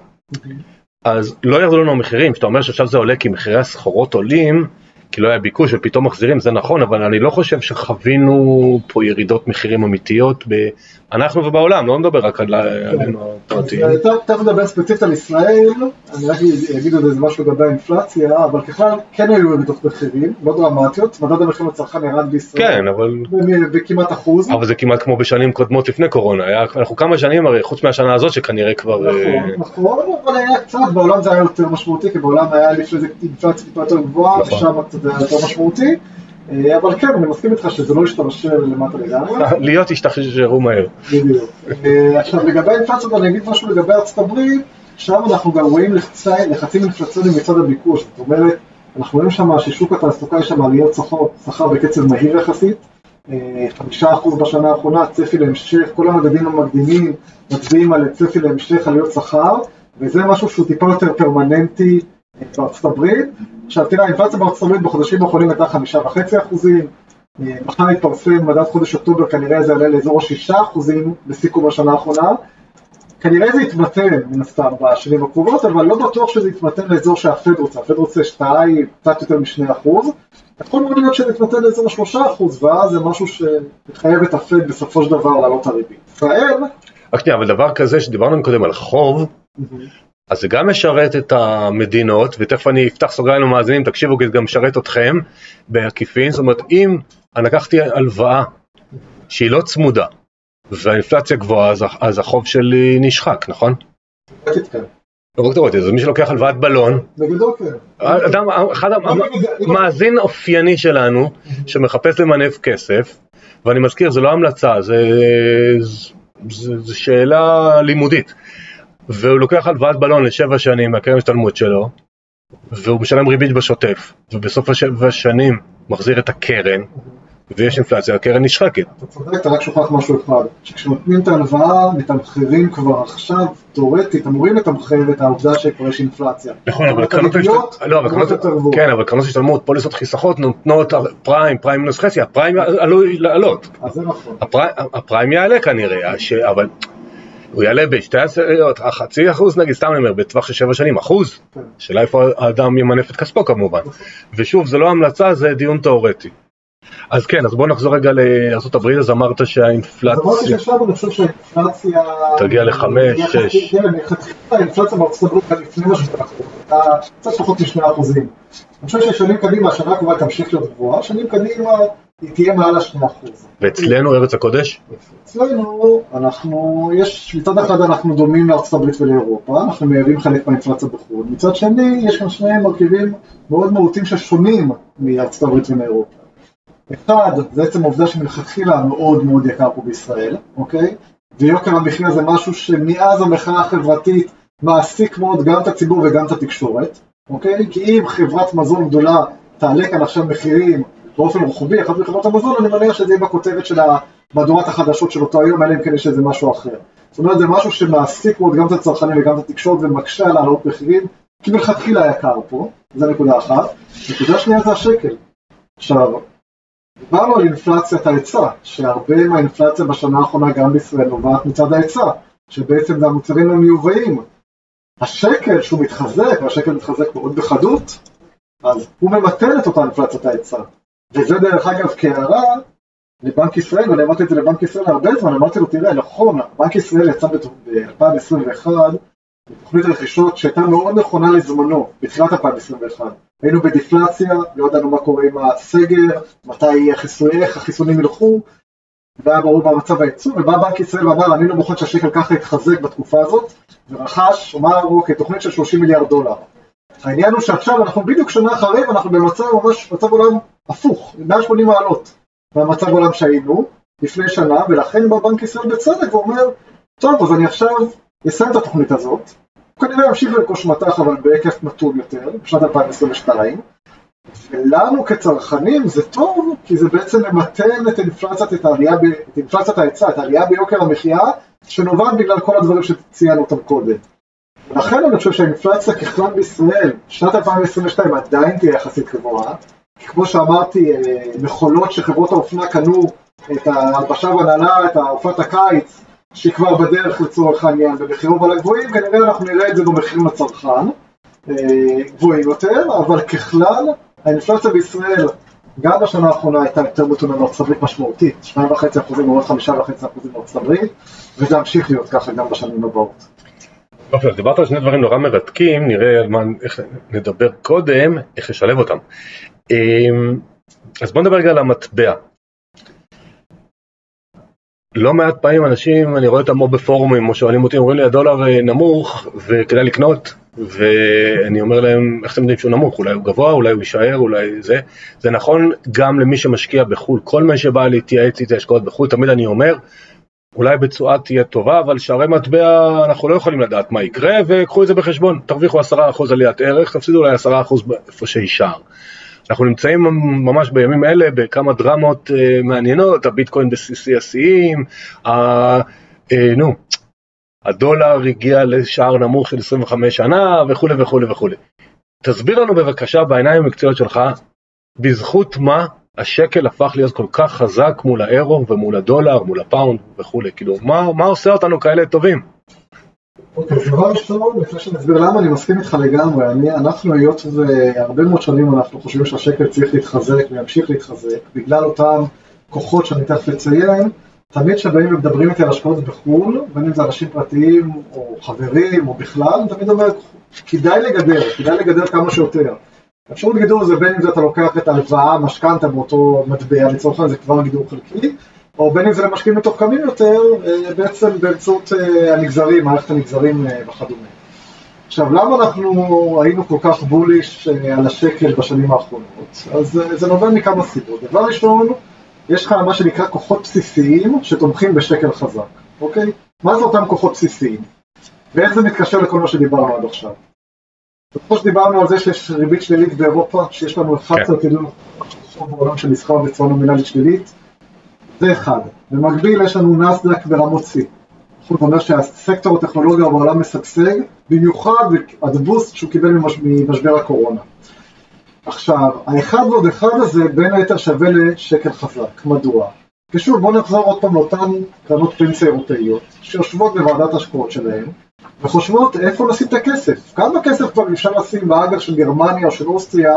אז לא ירדו לנו המחירים, שאתה אומר שעכשיו זה עולה כי מחירי הסחורות עולים, כי לא היה ביקוש ופתאום מחזירים, זה נכון, אבל אני לא חושב שחווינו פה ירידות מחירים אמיתיות, אנחנו ובעולם, לא נדבר רק עלינו הפרטיים. תכף נדבר ספציפית על ישראל, אני רק אגיד עוד איזה משהו לגבי האינפלציה, אבל ככלל כן היו ירידות מחירים, לא דרמטיות, מדד המחירים לצרכן ירד בישראל. כן, אבל... בכמעט אחוז. אבל זה כמעט כמו בשנים קודמות לפני קורונה, אנחנו כמה שנים הרי, חוץ מהשנה הזאת שכנראה כבר... נכון, אבל היה קצת, בעולם זה היה יותר משמעותי, כי בעולם היה לפני זה אינפלציה יותר גבוהה, ושם זה יותר משמעותי. אבל כן, אני מסכים איתך שזה לא ישתרשר למטה לגמרי. להיות ישתרשרו מהר. בדיוק. עכשיו, לגבי האינפלציה, אני אגיד משהו לגבי ארצות הברית, שם אנחנו גם רואים לחצים אינפלציוניים מצד הביקוש. זאת אומרת, אנחנו רואים שם ששוק התעסוקה יש שם עליות שכר בקצב מהיר יחסית, 5% בשנה האחרונה, צפי להמשך, כל המדדים המקדימים מצביעים על צפי להמשך עליות שכר, וזה משהו שהוא טיפה יותר פרמננטי בארצות הברית. עכשיו תראה, האינפלציה בארצות הברית בחודשים האחרונים הייתה 5.5%, מחר התפרסם מדד חודש אוקטובר, כנראה זה עלה לאזור 6% בסיכום השנה האחרונה, כנראה זה יתמתן מן הסתם בשנים הקרובות, אבל לא בטוח שזה יתמתן לאזור שהפד רוצה, הפד רוצה 2, קצת יותר מ2%, יכול מאוד להיות שזה יתמתן לאזור 3%, ואז זה משהו שחייב את הפד בסופו של דבר לעלות הריבית. ישראל... אקני, אבל דבר כזה שדיברנו קודם על חוב, אז זה גם משרת את המדינות, ותכף אני אפתח סוגריים למאזינים, תקשיבו, כי זה גם משרת אתכם בעקיפין, זאת אומרת, אם אני לקחתי הלוואה שהיא לא צמודה, והאינפלציה גבוהה, אז החוב שלי נשחק, נכון? לא רק תראו, אז מי שלוקח הלוואת בלון, אדם, אחד המאזין אופייני שלנו, שמחפש למנף כסף, ואני מזכיר, זה לא המלצה, זה שאלה לימודית, והוא לוקח הלוואת בלון ל7 שנים מהקרן השתלמות שלו, והוא משלם ריבית בשוטף, ובסוף ה7 שנים מחזיר את הקרן, ויש אינפלציה, הקרן נשחקת. אתה צודק, אתה רק שוכח משהו אחד, שכשנותנים את ההלוואה, מתמחרים כבר עכשיו, תיאורטית, אמורים לתמחר את העובדה שכבר יש אינפלציה. נכון, אבל קרנות השתלמות, פוליסות חיסכון, נותנות פריים, פריים מינוס חצי, הפריים עלוי לעלות. אז זה נכון. הפריים יעלה כנראה, אבל... הוא יעלה ב0.5% נגיד, סתם אני אומר, בטווח של 7 שנים, 1%, שאלה איפה האדם ימנף את כספו כמובן, ושוב, זה לא המלצה, זה דיון תיאורטי. אז כן, אז בואו נחזור רגע לארצות הברית, אז אמרת שהאינפלציה... אמרתי שעכשיו אני חושב שהאינפלציה... תגיע ל5, 6... האינפלציה בארצות הברית כאן לפני מה שאתה חושב, קצת פחות מ2%. אני חושב ששנים קדימה, השנה כבר תמשיך להיות גבוהה, שנים קדימה... היא תהיה מעל 2%. ואצלנו, ארץ הקודש? אצלנו, מצד אחד אנחנו דומים לארצות הברית ולאירופה, אנחנו מהווים חלק מהאינפלציה בחו"ל, מצד שני, יש כאן שני מרכיבים מאוד מהותיים ששונים מארצות הברית ומאירופה. אחד, זה בעצם העובדה שמלכתחילה מאוד מאוד יקר פה בישראל, אוקיי? ויוקר המחיה זה משהו שמאז המחאה החברתית מעסיק מאוד גם את הציבור וגם את התקשורת, אוקיי? כי אם חברת מזון גדולה תעלה כאן עכשיו מחירים, באופן רוחבי, אחת מחברות המזון, אני מניח שזה יהיה בכותרת של המהדורת החדשות של אותו היום, אלא אם כן יש איזה משהו אחר. זאת אומרת, זה משהו שמעסיק מאוד גם את הצרכנים וגם את התקשורת, ומקשה על העלות מחירים, כי מלכתחילה יקר פה, זו נקודה אחת. נקודה שנייה זה השקל. עכשיו, דיברנו על אינפלציית ההיצע, שהרבה מהאינפלציה בשנה האחרונה גם בישראל נובעת מצד ההיצע, שבעצם זה המוצרים המיובאים. השקל שהוא מתחזק, והשקל מתחזק מאוד בחדות, אז הוא ממתן את אותה אינפלציית ההיצע. וזה דרך אגב כהערה לבנק ישראל, ואני אמרתי את זה לבנק ישראל הרבה זמן, אמרתי לו, תראה, נכון, בנק ישראל יצא ב-2021, בתוכנית רכישות שהייתה מאוד נכונה לזמנו, בתחילת 2021. היינו בדיפלציה, לא ידענו מה קורה עם הסגר, מתי החיסונים ילכו, והיה ברור במצב הייצוא, ובא בנק ישראל ואמר, אני לא מוכן שהשקל ככה יתחזק בתקופה הזאת, ורכש, אמר, אוקיי, תוכנית של $30 מיליארד. העניין הוא שעכשיו אנחנו בדיוק שנה אחרי, ואנחנו במצב ממש, מצב עולם הפוך, 180 מעלות, במצב עולם שהיינו לפני שנה, ולכן בבנק ישראל בצדק ואומר, טוב, אז אני עכשיו אסיים את התוכנית הזאת, כנראה ימשיך לרכוש מטח, אבל בהיקף מתון יותר, בשנת 2022, ולנו כצרכנים זה טוב, כי זה בעצם ממתן את אינפלציית ההיצע, את העלייה ביוקר המחיה, שנובעת בגלל כל הדברים שציינו אותם קודם. לכן אני חושב שהאינפלציה ככלל בישראל, שנת 2022 עדיין תהיה יחסית גבוהה, כי כמו שאמרתי, מכולות שחברות האופנה קנו את ההלבשה והנעלה, את אופנת הקיץ, שהיא כבר בדרך לצורך העניין, במחירים גבוהים, כנראה אנחנו נראה את זה במחירים לצרכן, גבוהים יותר, אבל ככלל האינפלציה בישראל גם בשנה האחרונה הייתה יותר מתונה מארצות הברית משמעותית, 2.5% ועוד 5.5% מארצות הברית, וזה המשיך להיות ככה גם בשנים הבאות. אופי, אז דיברת על שני דברים נורא מרתקים, נראה על מה נדבר קודם, איך לשלב אותם. אז בואו נדבר רגע על המטבע. לא מעט פעמים אנשים, אני רואה אותם או בפורומים, או שואלים אותי, אומרים לי, הדולר נמוך וכדאי לקנות, ואני אומר להם, איך אתם יודעים שהוא נמוך? אולי הוא גבוה, אולי הוא יישאר, אולי זה. זה נכון גם למי שמשקיע בחול. כל מי שבא להתייעץ איתי השקעות בחול, תמיד אני אומר, אולי בתשואה תהיה טובה, אבל שערי מטבע אנחנו לא יכולים לדעת מה יקרה, וקחו את זה בחשבון, תרוויחו 10% עליית ערך, תפסידו אולי 10% איפה שישאר. אנחנו נמצאים ממש בימים אלה בכמה דרמות מעניינות, הביטקוין בסיסי עשיים, הדולר הגיע לשער נמוך של 25 שנה וכו' וכו' וכו'. תסביר לנו בבקשה בעיניים המקצועיות שלך, בזכות מה השקל הפך להיות כל כך חזק מול האירו ומול הדולר, מול הפאונד וכו', כאילו מה עושה אותנו כאלה טובים? דבר ראשון, לפני שנסביר למה, אני מסכים איתך לגמרי, אנחנו היות והרבה מאוד שנים אנחנו חושבים שהשקל צריך להתחזק וימשיך להתחזק, בגלל אותם כוחות שאני תכף לציין, תמיד שבאים ומדברים איתי על השקעות בחו"ל, בין אם זה אנשים פרטיים או חברים או בכלל, תמיד אומר, כדאי לגדר כמה שיותר. אפשרות גידור זה בין אם זה אתה לוקח את ההלוואה, משכנתה באותו מטבע, לצורך כלל זה כבר גידור חלקי, או בין אם זה למשקיעים מתוחכמים יותר, בעצם באמצעות הנגזרים, מערכת הנגזרים וכדומה. עכשיו, למה אנחנו היינו כל כך בוליש על השקל בשנים האחרונות? אז זה נובע מכמה סיבות. דבר ראשון, יש לך מה שנקרא כוחות בסיסיים שתומכים בשקל חזק, אוקיי? מה זה אותם כוחות בסיסיים? ואיך זה מתקשר לכל מה שדיברנו עד עכשיו? כמו שדיברנו על זה שיש ריבית שלילית באירופה, שיש לנו 11% בעולם של מסחר בצורה נומינלית שלילית, זה אחד. במקביל יש לנו נאסדק ברמות C. זאת אומרת שהסקטור הטכנולוגיה בעולם משגשג, במיוחד הדבוסט שהוא קיבל ממשבר הקורונה. עכשיו, האחד ועוד אחד הזה בין היתר שווה לשקל חזק. מדוע? כשוב, בואו נחזור עוד פעם לאותן קרנות פנסיה אירופאיות, שיושבות בוועדת השקעות שלהן, וחושבות איפה לשים את הכסף. כמה כסף כבר אפשר לשים באג"ח של גרמניה או של אוסטריה,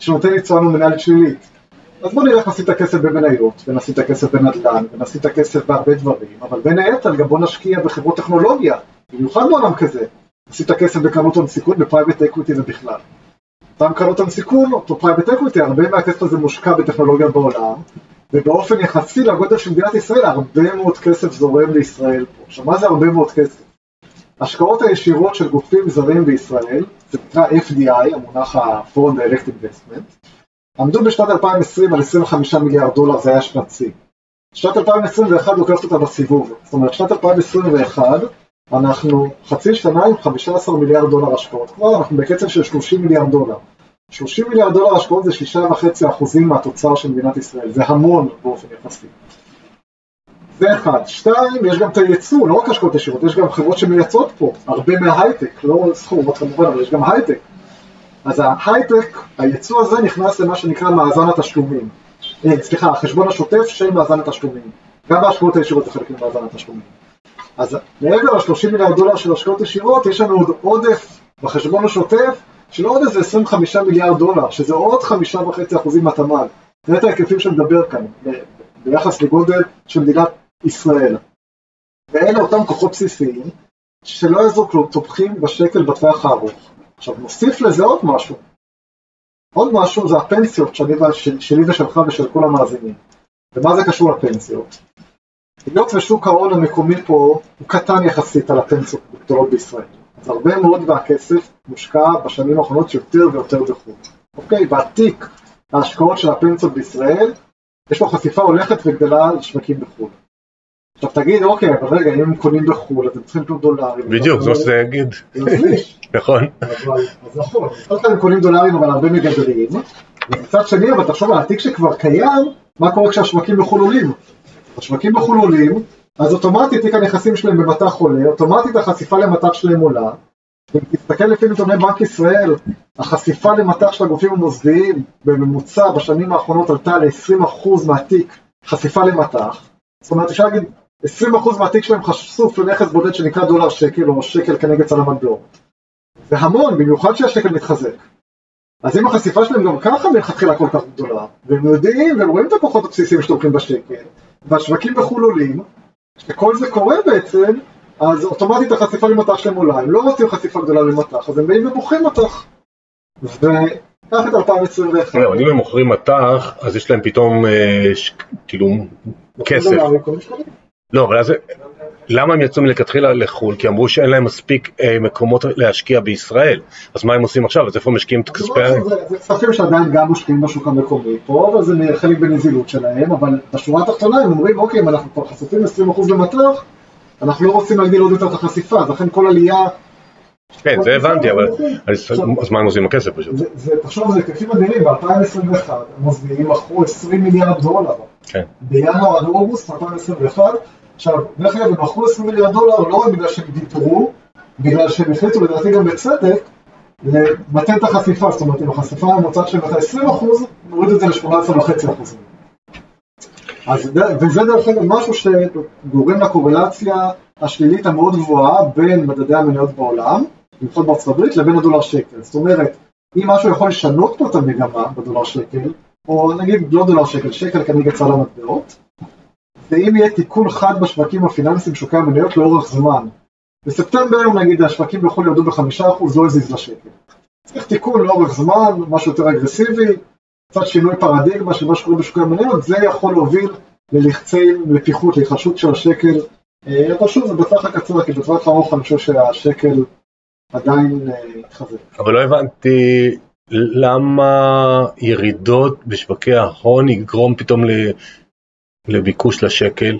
שנותן תשואה נומינלית שלילית? אז בואו נלך לשים את הכסף במניות, ונשים את הכסף בנדל"ן, ונשים את הכסף בהרבה דברים, אבל בין היתר גם בואו נשקיע בחברות טכנולוגיה, במיוחד בעולם כזה, נשים את הכסף בקרנות הון סיכון, בפרייבט אקוויטי ובכלל. אותם קרנות הון סיכון, אותו פרייבט אקוויטי, הרבה מהכסף הזה מושקע בטכנולוגיה בעולם, ובאופן יחסי לגודל של מדינת ישראל, הרבה מאוד כסף זורם לישראל פה. עכשיו, מה זה הרבה מאוד כסף? השקעות הישירות של גופים זרים בישראל, זה נקרא FDI, המונח ה-Foreign Direct Investment, עמדו בשנת 2020 על 25 מיליארד דולר, זה היה שנת C. שנת 2021 לוקחת אותה בסיבוב. זאת אומרת, שנת 2021 אנחנו חצי שנה עם 15 מיליארד דולר השקעות. כבר אנחנו בקצב של 30 מיליארד דולר. 30 מיליארד דולר השקעות זה 6.5% מהתוצר של מדינת ישראל. זה המון באופן יחסי. זה אחד. שתיים, יש גם את הייצוא, לא רק השקעות ישירות, יש גם חברות שמייצאות פה. הרבה מההייטק, לא סחורות כמובן, אבל יש גם הייטק. אז ההייטק, הייצוא הזה נכנס למה שנקרא מאזן התשלומים. החשבון השוטף של מאזן התשלומים. גם בהשקעות הישירות זה חלק ממאזן התשלומים. אז מעבר ל-30 מיליארד דולר של השקעות ישירות, יש לנו עוד עודף בחשבון השוטף, של עוד איזה 25 מיליארד דולר, שזה עוד 5.5% מהתמ"ג. זה את ההיקפים שמדבר כאן, ביחס לגודל של מדינת ישראל. ואלה אותם כוחות בסיסיים, שלא יעזור כלום, תומכים בשקל בטווח הארוך. עכשיו, נוסיף לזה עוד משהו. עוד משהו זה הפנסיות שלי ושלך ושל כל המאזינים. ומה זה קשור לפנסיות? היות ושוק ההון המקומי פה הוא קטן יחסית על הפנסיות הגדולות בישראל. אז הרבה מאוד מהכסף מושקע בשנים האחרונות יותר ויותר בחו"ל. אוקיי, בעתיק ההשקעות של הפנסיות בישראל, יש לו חשיפה הולכת וגדלה לשווקים בחו"ל. עכשיו תגיד, אוקיי, אבל רגע, אם הם קונים בחו"ל, אז הם צריכים לקנות דולרים. בדיוק, זה מה שזה יגיד. זה מסליש. נכון. אז נכון, הם קונים דולרים, אבל הרבה מגדרים. מצד שני, אבל תחשוב על התיק שכבר קיים, מה קורה כשהשווקים בחו"ל עולים? השווקים בחו"ל עולים, אז אוטומטית תיק הנכסים שלהם במטח עולה, אוטומטית החשיפה למטח שלהם עולה, אם תסתכל לפי נתוני בנק ישראל, החשיפה למטח של הגופים המוסדיים, בממוצע בשנים האחרונות עלתה ל-20% מהתיק חשיפה למטח. זאת אומרת, אפשר להגיד, 20% מהתיק שלהם חשוף לנכס בודד שנקרא דולר שקל, או שקל כנגד צלמת דולר. זה המון, במיוחד שהשקל מתחזק. אז אם החשיפה שלהם גם ככה מלכתחילה כל כך גדולה, והם יודעים, והם רואים את הכוחות הבסיסיים שתומכים בשקל, והשווקים בחול עולים, שכל זה קורה בעצם, אז אוטומטית החשיפה למטח שלהם עולה, הם לא רוצים חשיפה גדולה למטח, אז הם באים ובוחרים מטח. וכך את 2021. אם הם מוכרים מטח, אז יש להם פתאום כאילו כסף. לא, אבל אז למה הם יצאו מלכתחילה לחול? כי אמרו שאין להם מספיק מקומות להשקיע בישראל. אז מה הם עושים עכשיו? אז איפה משקיעים את כספי? זה כספים שעדיין גם מושקיעים בשוק המקומי פה, אבל זה חלק בנזילות שלהם, אבל בשורה התחתונה הם אומרים, אוקיי, אם אנחנו כבר חשופים 20% למטח, אנחנו לא רוצים להגדיל עוד יותר את החשיפה, אז לכן כל עלייה... כן, זה הבנתי, אבל אז מה הם עושים עם הכסף פשוט? תחשוב, זה כפי מדהימים, ב-2021 המוסדיים מכרו 20 מיליארד דולר. בינואר עד אוגוסט 2021, עכשיו, דרך אגב, הם מכרו 20 מיליארד דולר, לא רק בגלל שהם דיברו, בגלל שהם החליטו, לדעתי גם בצדק, למתן את החשיפה, זאת אומרת, אם החשיפה המוצעת של 20%, נוריד את זה ל-18.5%. וזה דרך אגב משהו שגורם לקורלציה השלילית המאוד גבוהה בין מדדי המניות בעולם, במיוחד בארצות הברית, לבין הדולר שקל. זאת אומרת, אם משהו יכול לשנות פה את המגמה בדולר שקל, או נגיד לא דולר שקל, שקל כנגד צהל המטבעות, ואם יהיה תיקון חד בשווקים הפיננסיים שוקי המניות לאורך זמן, בספטמבר נגיד השווקים יכול להיות ב-5%, לא הזיז לשקל. צריך תיקון לאורך זמן, משהו יותר אגרסיבי, קצת שינוי פרדיגמה של מה שקורה בשוקי המניות, זה יכול להוביל ללחצים, לפיחות, להיחלשות של השקל. אבל שוב, זה בטווח הקצר, כי בטווח הארוך אני חושב שהשקל עדיין התחזק. אבל לא הבנתי למה ירידות בשווקי ההון יגרום פתאום לביקוש לשקל,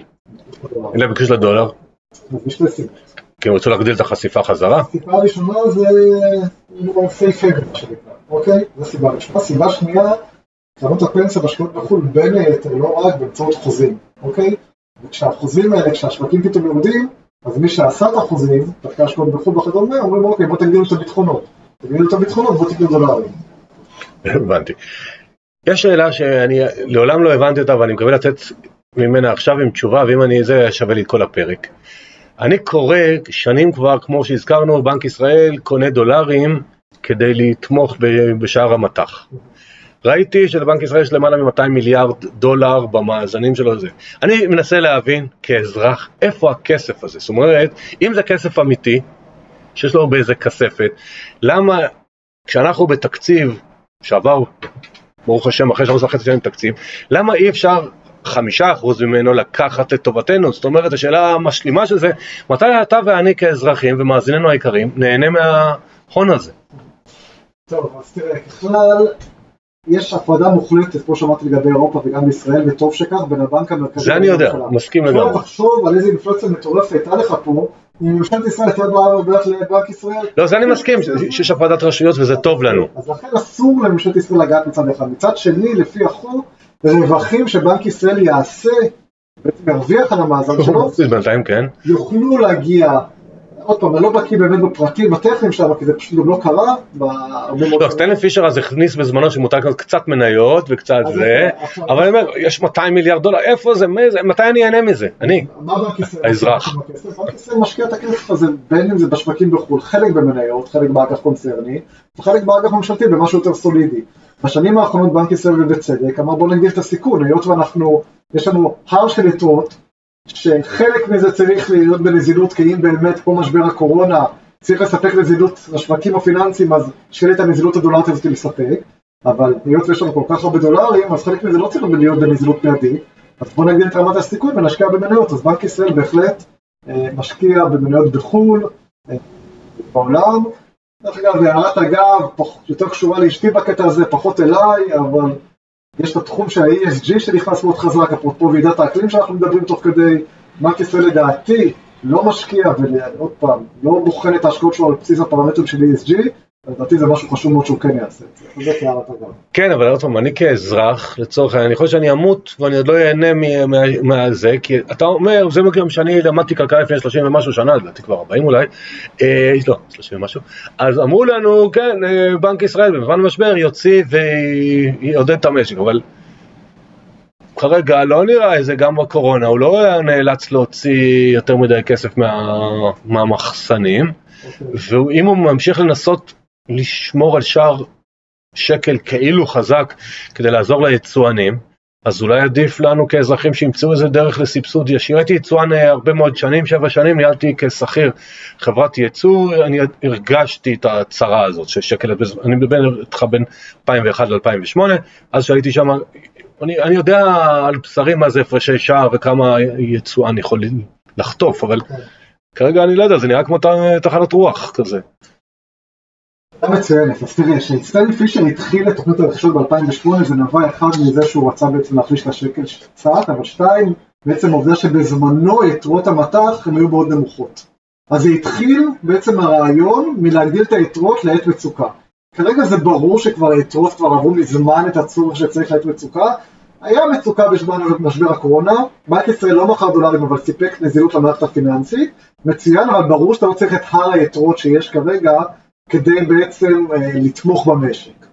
לביקוש לדולר. אז יש לסיבות. כי הם רצו להגדיל את החשיפה חזרה. הסיבה הראשונה זה סייפר, מה שנקרא. אוקיי? זו סיבה ראשונה. סיבה שנייה, קרנות הפנסיה משקיעות בחו"ל בין היתר, לא רק באמצעות חוזים. אוקיי? וכשהחוזים האלה, כשהשווקים פתאום יורדים, אז מי שעשה את החוזים, דווקא השקעות בחו"ל וכדומה, אומרים, אוקיי, בוא תגדילו את הביטחונות. תגדילו את הביטחונות, בוא תגדילו דולרים. הבנתי. יש שאלה שאני לעולם לא הבנתי אותה, ואני מקווה לתת ממנה עכשיו עם תשובה, ואם אני, זה שווה לי את כל הפרק. אני קורא שנים כבר, כמו שהזכרנו, בנק ישראל קונה דולרים כדי לתמוך בשער המטח. ראיתי שלבנק ישראל יש למעלה מ-200 מיליארד דולר במאזנים שלו זה. אני מנסה להבין כאזרח איפה הכסף הזה. זאת אומרת, אם זה כסף אמיתי, שיש לו באיזה כספת, למה כשאנחנו בתקציב שעבר, ברוך השם, אחרי 3.5 שנים תקציב, למה אי אפשר 5% ממנו לקחת את טובתנו? זאת אומרת, השאלה המשלימה של זה, מתי אתה ואני כאזרחים ומאזיננו העיקרים נהנה מההון הזה? טוב, אז תראה, ככלל, יש הפרדה מוחלטת, כמו שאמרתי לגבי אירופה וגם בישראל, וטוב שכך, בין הבנק המרכזי. זה אני יודע, מסכים לגמרי. תחשוב על איזה אינפלציה מטורפת הייתה לך פה, אם ממשלת ישראל תהיה בעלת לבנק ישראל. לא, זה אני מסכים, שיש הפרדת רשויות וזה טוב לנו. אז לכן אסור לממשלת ישראל לגעת מצד אחד. מצד שני, לפי החוק, רווחים שבנק ישראל יעשה, בעצם ירוויח על המאזן שלו, יוכלו להגיע... עוד פעם, אני לא בקיא באמת בפרטים הטכניים שם, כי זה פשוט גם לא קרה. לא, סטנלי פישר אז הכניס בזמנו שמותר קצת מניות וקצת זה, אבל אני אומר, יש 200 מיליארד דולר, איפה זה, מתי אני אענה מזה? אני, האזרח. בנק ישראל משקיע את הכסף הזה, בין אם זה בשווקים בחו"ל, חלק במניות, חלק באג"ח קונצרני, וחלק באג"ח ממשלתי, במשהו יותר סולידי. בשנים האחרונות בנק ישראל ובצדק, אמר בוא נגדיל את הסיכון, היות ואנחנו, יש לנו הר של יתרות, שחלק מזה צריך להיות בנזילות, כי אם באמת פה משבר הקורונה צריך לספק נזילות לשווקים הפיננסיים, אז שכן את הנזילות הדולרית הזאת לספק, אבל היות ויש לנו כל כך הרבה דולרים, אז חלק מזה לא צריך להיות בנזילות מיידית, אז בוא נגדיל את רמת הסיכון ונשקיע במניות. אז בנק ישראל בהחלט משקיע במניות בחו"ל, בעולם. דרך אגב, הערת אגב, יותר קשורה לאשתי בקטע הזה, פחות אליי, אבל... יש את התחום של ה-ESG שנכנס מאוד חזק, אפרופו ועידת האקלים שאנחנו מדברים תוך כדי, בנק ישראל לדעתי לא משקיע, ועוד פעם, לא בוחן את ההשקעות שלו על בסיס הפרמטרים של ESG, לדעתי זה משהו חשוב מאוד שהוא כן יעשה. כן, אבל עוד פעם, אני כאזרח, לצורך, אני חושב שאני אמות, ואני עוד לא ייהנה מהזה, כי אתה אומר, זה מגיע שאני למדתי כלכלה לפני 30 ומשהו שנה, לדעתי כבר 40 אולי, לא, 30 ומשהו, אז אמרו לנו, כן, בנק ישראל בזמן המשבר יוציא ויעודד את המשק, אבל כרגע לא נראה זה גם בקורונה, הוא לא נאלץ להוציא יותר מדי כסף מהמחסנים, ואם הוא ממשיך לנסות לשמור על שער שקל כאילו חזק כדי לעזור ליצואנים, אז אולי עדיף לנו כאזרחים שימצאו איזה דרך לסבסוד ישיר. הייתי יצואן הרבה מאוד שנים, 7 שנים, ניהלתי כשכיר חברת ייצוא, אני הרגשתי את הצרה הזאת, ששקל, אני מדבר איתך בין 2001 ל-2008, אז שהייתי שם, אני יודע על בשרים מה זה הפרשי שער וכמה יצואן יכול לחטוף, אבל כרגע אני לא יודע, זה נראה כמו תחנת רוח כזה. אתה מצוינת, אז תראי, שסטנלי פישר התחיל את תוכנית הרכישות ב-2008, זה נבע אחד מזה שהוא רצה בעצם להחליש לשקל קצת, אבל 2, בעצם עובדה שבזמנו יתרות המטח הן היו מאוד נמוכות. אז זה התחיל בעצם הרעיון מלהגדיל את היתרות לעת מצוקה. כרגע זה ברור שכבר היתרות כבר עברו מזמן את הצורך שצריך לעת מצוקה, היה מצוקה בזמן משבר הקורונה, בנק ישראל לא מכר דולרים אבל סיפק נזילות למערכת הפיננסית, מצוין, אבל ברור שאתה לא צריך את הר היתרות שיש כרגע, כדי בעצם לתמוך במשק.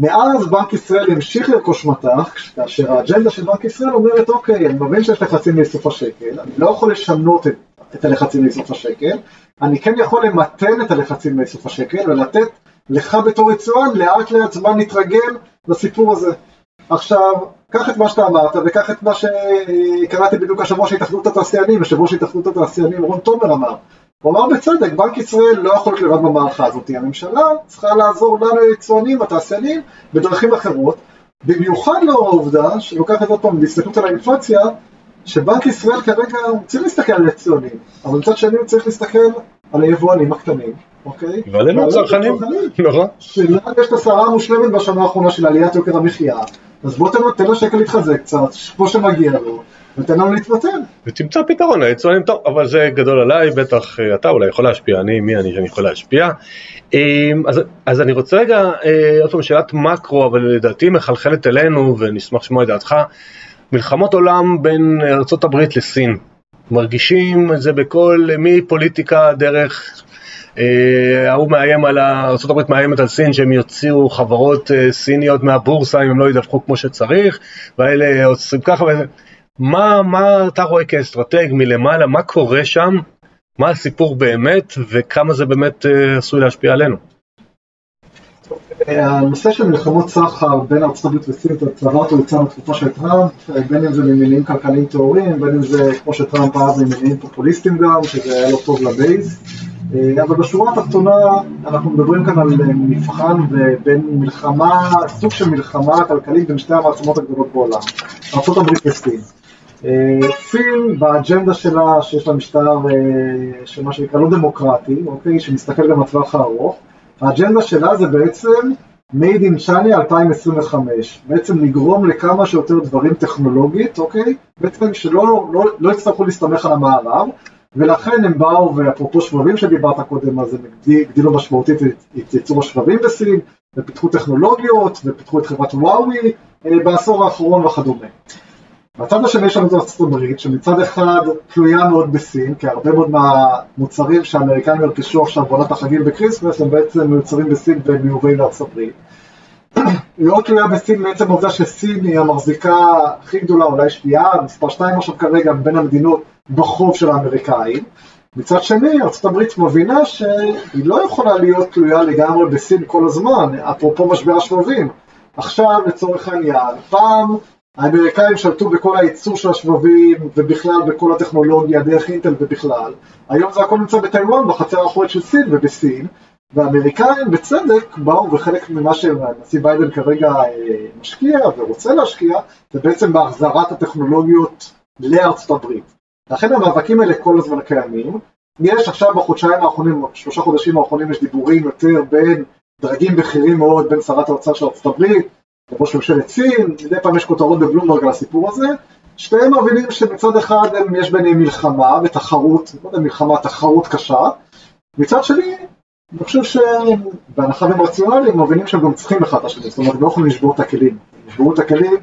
מאז בנק ישראל המשיך לרכוש מטח, כאשר האג'נדה של בנק ישראל אומרת, אוקיי, אני מבין שיש לחצים לאיסוף השקל, אני לא יכול לשנות את הלחצים לאיסוף השקל, אני כן יכול למתן את הלחצים לאיסוף השקל, ולתת לך בתור יצואן, לאט לאט זמן נתרגל לסיפור הזה. עכשיו, קח את מה שאתה אמרת, וקח את מה שקראתי בדיוק השבוע שהתאחדות התעשיינים, השבוע שהתאחדות התעשיינים, רון תומר אמר, הוא אמר בצדק, בנק ישראל לא יכול להיות לבד במערכה הזאת, הממשלה צריכה לעזור לנו ליצואנים, התעשיינים, בדרכים אחרות, במיוחד לאור העובדה, שלוקחת עוד פעם בהסתכלות על האינפלציה, שבנק ישראל כרגע צריך להסתכל על ליצואנים, אבל מצד שני צריך להסתכל על היבואנים הקטנים, אוקיי? ועלינו צרכנים, נכון. שלנו יש את הסערה מושלמת בשנה האחרונה של עליית יוקר המחיה, אז בוא תן לו שקל להתחזק קצת, כמו שמגיע לו. נתן לנו להתמתן. ותמצא פתרון, היצואנים טוב, אבל זה גדול עליי, בטח אתה אולי יכול להשפיע, אני, מי אני שאני יכול להשפיע. אז אני רוצה רגע, עוד פעם, שאלת מקרו, אבל לדעתי מחלחלת אלינו, ונשמח שמוע את דעתך, מלחמות עולם בין ארצות הברית לסין. מרגישים את זה בכל, מפוליטיקה דרך, הוא מאיים על, ארצות הברית מאיימת על סין, שהם יוציאו חברות סיניות מהבורסה, אם הם לא ידווחו כמו שצריך, והאלה עושים ככה וזה. מה אתה רואה כאסטרטג מלמעלה, מה קורה שם, מה הסיפור באמת, וכמה זה באמת עשוי להשפיע עלינו? הנושא של מלחמות סחר בין ארצות הברית וסין, צברת הוא יצא מתקופה של טראמפ, בין אם זה ממניעים כלכליים טהורים, בין אם זה כמו שטראמפ היה ממניעים פופוליסטים גם, שזה היה לא טוב לבייס, אבל בשורה התחתונה אנחנו מדברים כאן על מבחן בין מלחמה, סוג של מלחמה כלכלית בין שתי המעצמות הגדולות בעולם, ארצות הברית וסין. סין באג'נדה שלה שיש לה משטר שמה שנקרא לא דמוקרטי, אוקיי, שמסתכל גם הטווח הארוך, האג'נדה שלה זה בעצם Made in China 2025, בעצם לגרום לכמה שיותר דברים טכנולוגית, אוקיי, בעצם שלא יצטרכו להסתמך על המערב, ולכן הם באו, ואפרופו שבבים שדיברת קודם, אז הם הגדילו משמעותית את ייצור השבבים בסין, ופיתחו טכנולוגיות, ופיתחו את חברת וואוי בעשור האחרון וכדומה. מצד השני יש לנו ארצות הברית, שמצד אחד תלויה מאוד בסין, כי הרבה מאוד מהמוצרים שהאמריקאים ירכשו עכשיו בעונת החגים בקריסמס, הם בעצם מיוצרים בסין ומיובאים לארצות הברית. היא עוד תלויה בסין, בעצם עובדה שסין היא המחזיקה הכי גדולה, אולי שנייה, מספר 2 עכשיו כרגע בין המדינות בחוב של האמריקאים. מצד שני, ארצות הברית מבינה שהיא לא יכולה להיות תלויה לגמרי בסין כל הזמן, אפרופו משבר השבבים. עכשיו, לצורך העניין, פעם, האמריקאים שלטו בכל הייצור של השבבים, ובכלל בכל הטכנולוגיה, דרך אינטל ובכלל. היום זה הכל נמצא בטיוואן, בחצר האחורית של סין ובסין, והאמריקאים בצדק באו, וחלק ממה שהנשיא ביידן כרגע משקיע ורוצה להשקיע, זה בעצם בהחזרת הטכנולוגיות לארצות הברית. לכן המאבקים האלה כל הזמן קיימים. יש עכשיו בחודשיים האחרונים, 3 חודשים האחרונים, יש דיבורים יותר בין דרגים בכירים מאוד, בין שרת האוצר של ארצות הברית, ראש ממשלת סין, מדי פעם יש כותרות בבלומברג על הסיפור הזה, שתיהם מבינים שמצד אחד יש ביניהם מלחמה ותחרות, לא יודע, מלחמה, תחרות קשה, מצד שני, אני חושב שהם, בהנחה והם רציונליים, מבינים שהם גם צריכים אחד את השני, זאת אומרת, הם לא יכולים לשבור את הכלים, לשבור את הכלים,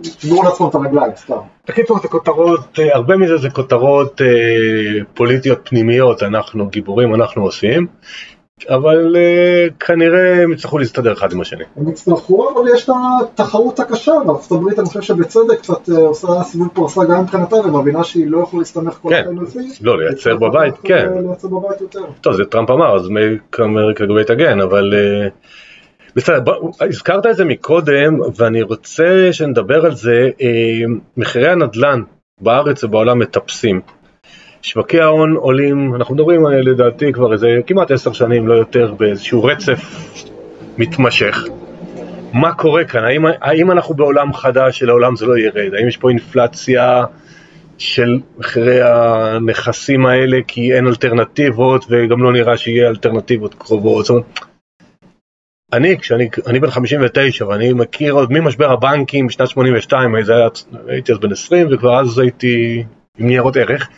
תשבור לעצמם את הרגליים, סתם. בקיצור, זה כותרות, הרבה מזה זה כותרות פוליטיות פנימיות, אנחנו גיבורים, אנחנו עושים, אבל כנראה הם יצטרכו להסתדר אחד עם השני. הם יצטרכו, אבל יש את התחרות הקשה, וארצות הברית, אני חושב שבצדק קצת עושה סיבוב פרסה גם מבחינתה, ומבינה שהיא לא יכולה להסתמך כל הזמן לפי. לא, לייצר בבית, כן. לייצר בבית יותר. טוב, זה טראמפ אמר, אז אמריקה גובה תגן, אבל בסדר, הזכרת את זה מקודם, ואני רוצה שנדבר על זה, מחירי הנדל"ן בארץ ובעולם מטפסים. שווקי ההון עולים, אנחנו מדברים לדעתי כבר איזה כמעט 10 שנים, לא יותר, באיזשהו רצף מתמשך. מה קורה כאן? האם אנחנו בעולם חדש, שלעולם זה לא ירד? האם יש פה אינפלציה של מחירי הנכסים האלה, כי אין אלטרנטיבות, וגם לא נראה שיהיה אלטרנטיבות קרובות? זאת אומרת, כשאני בן 59, ואני מכיר עוד ממשבר הבנקים בשנת 82, הייתי אז בן 20, וכבר אז הייתי עם ניירות ערך.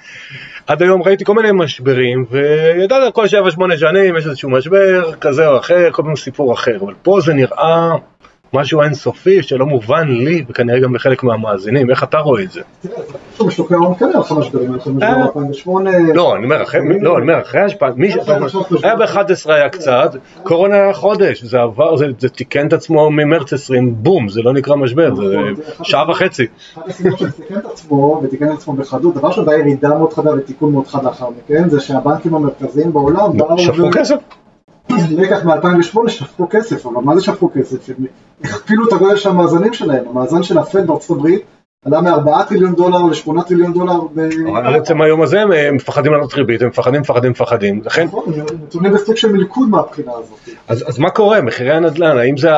עד היום ראיתי כל מיני משברים, וידעת כל 7-8 שנים יש איזשהו משבר כזה או אחר, כל מיני סיפור אחר, אבל פה זה נראה משהו אינסופי שלא מובן לי, וכנראה גם לחלק מהמאזינים. איך אתה רואה את זה? תראה, שוקי ההון כאלה עושה משברים, עושה משבר 2008... לא, אני אומר, אחרי השפעה, היה ב-11 היה קצת, קורונה היה חודש, זה עבר, זה תיקן את עצמו ממרץ 20, בום, זה לא נקרא משבר, זה 1.5 שעות. אחת הסיבות שזה תיקן את עצמו, ותיקן את עצמו בחדות, דבר שבה ירידה מאוד חדה ותיקון מאוד חד לאחר מכן, זה שהבנקים המרכזיים בעולם... שפרו כסף? לקח מ-2008 שפכו כסף, אבל מה זה שפכו כסף? הם הכפילו את הגודל של המאזנים שלהם, המאזן של הפד בארצות הברית עלה מ$4 טריליון ל$8 טריליון. אבל בעצם היום הזה הם מפחדים לעלות ריבית, הם מפחדים. לכן... נתונים בסוג של מלכוד מהבחינה הזאת. אז מה קורה? מחירי הנדל"ן, האם זה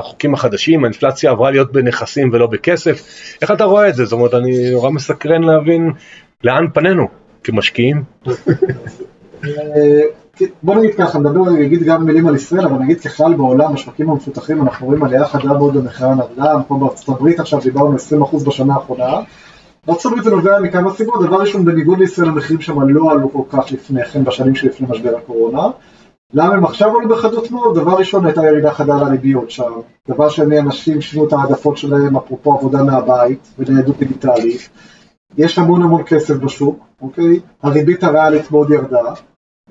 החוקים החדשים, האינפלציה עברה להיות בנכסים ולא בכסף? איך אתה רואה את זה? זאת אומרת, אני נורא מסקרן להבין לאן פנינו כמשקיעים. בוא נגיד ככה, נגיד גם מילים על ישראל, אבל נגיד ככלל בעולם, השווקים המפותחים, אנחנו רואים עלייה חדה מאוד במחירי הנדל"ן, פה בארצות הברית עכשיו דיברנו 20% בשנה האחרונה, בארצות הברית זה נובע מכמה סיבות, דבר ראשון, בניגוד לישראל, המחירים שם לא עלו כל כך לפני כן, בשנים שלפני משבר הקורונה, למה הם עכשיו עלו בחדות מאוד? דבר ראשון, הייתה ירידה חדה על הריביות שם, דבר שני, אנשים שינו את העדפות שלהם, אפרופו עבודה מהבית, וניידות דיגיטלית, יש המון כסף בשוק, אוקיי? הריבית הריאלית מאוד ירדה,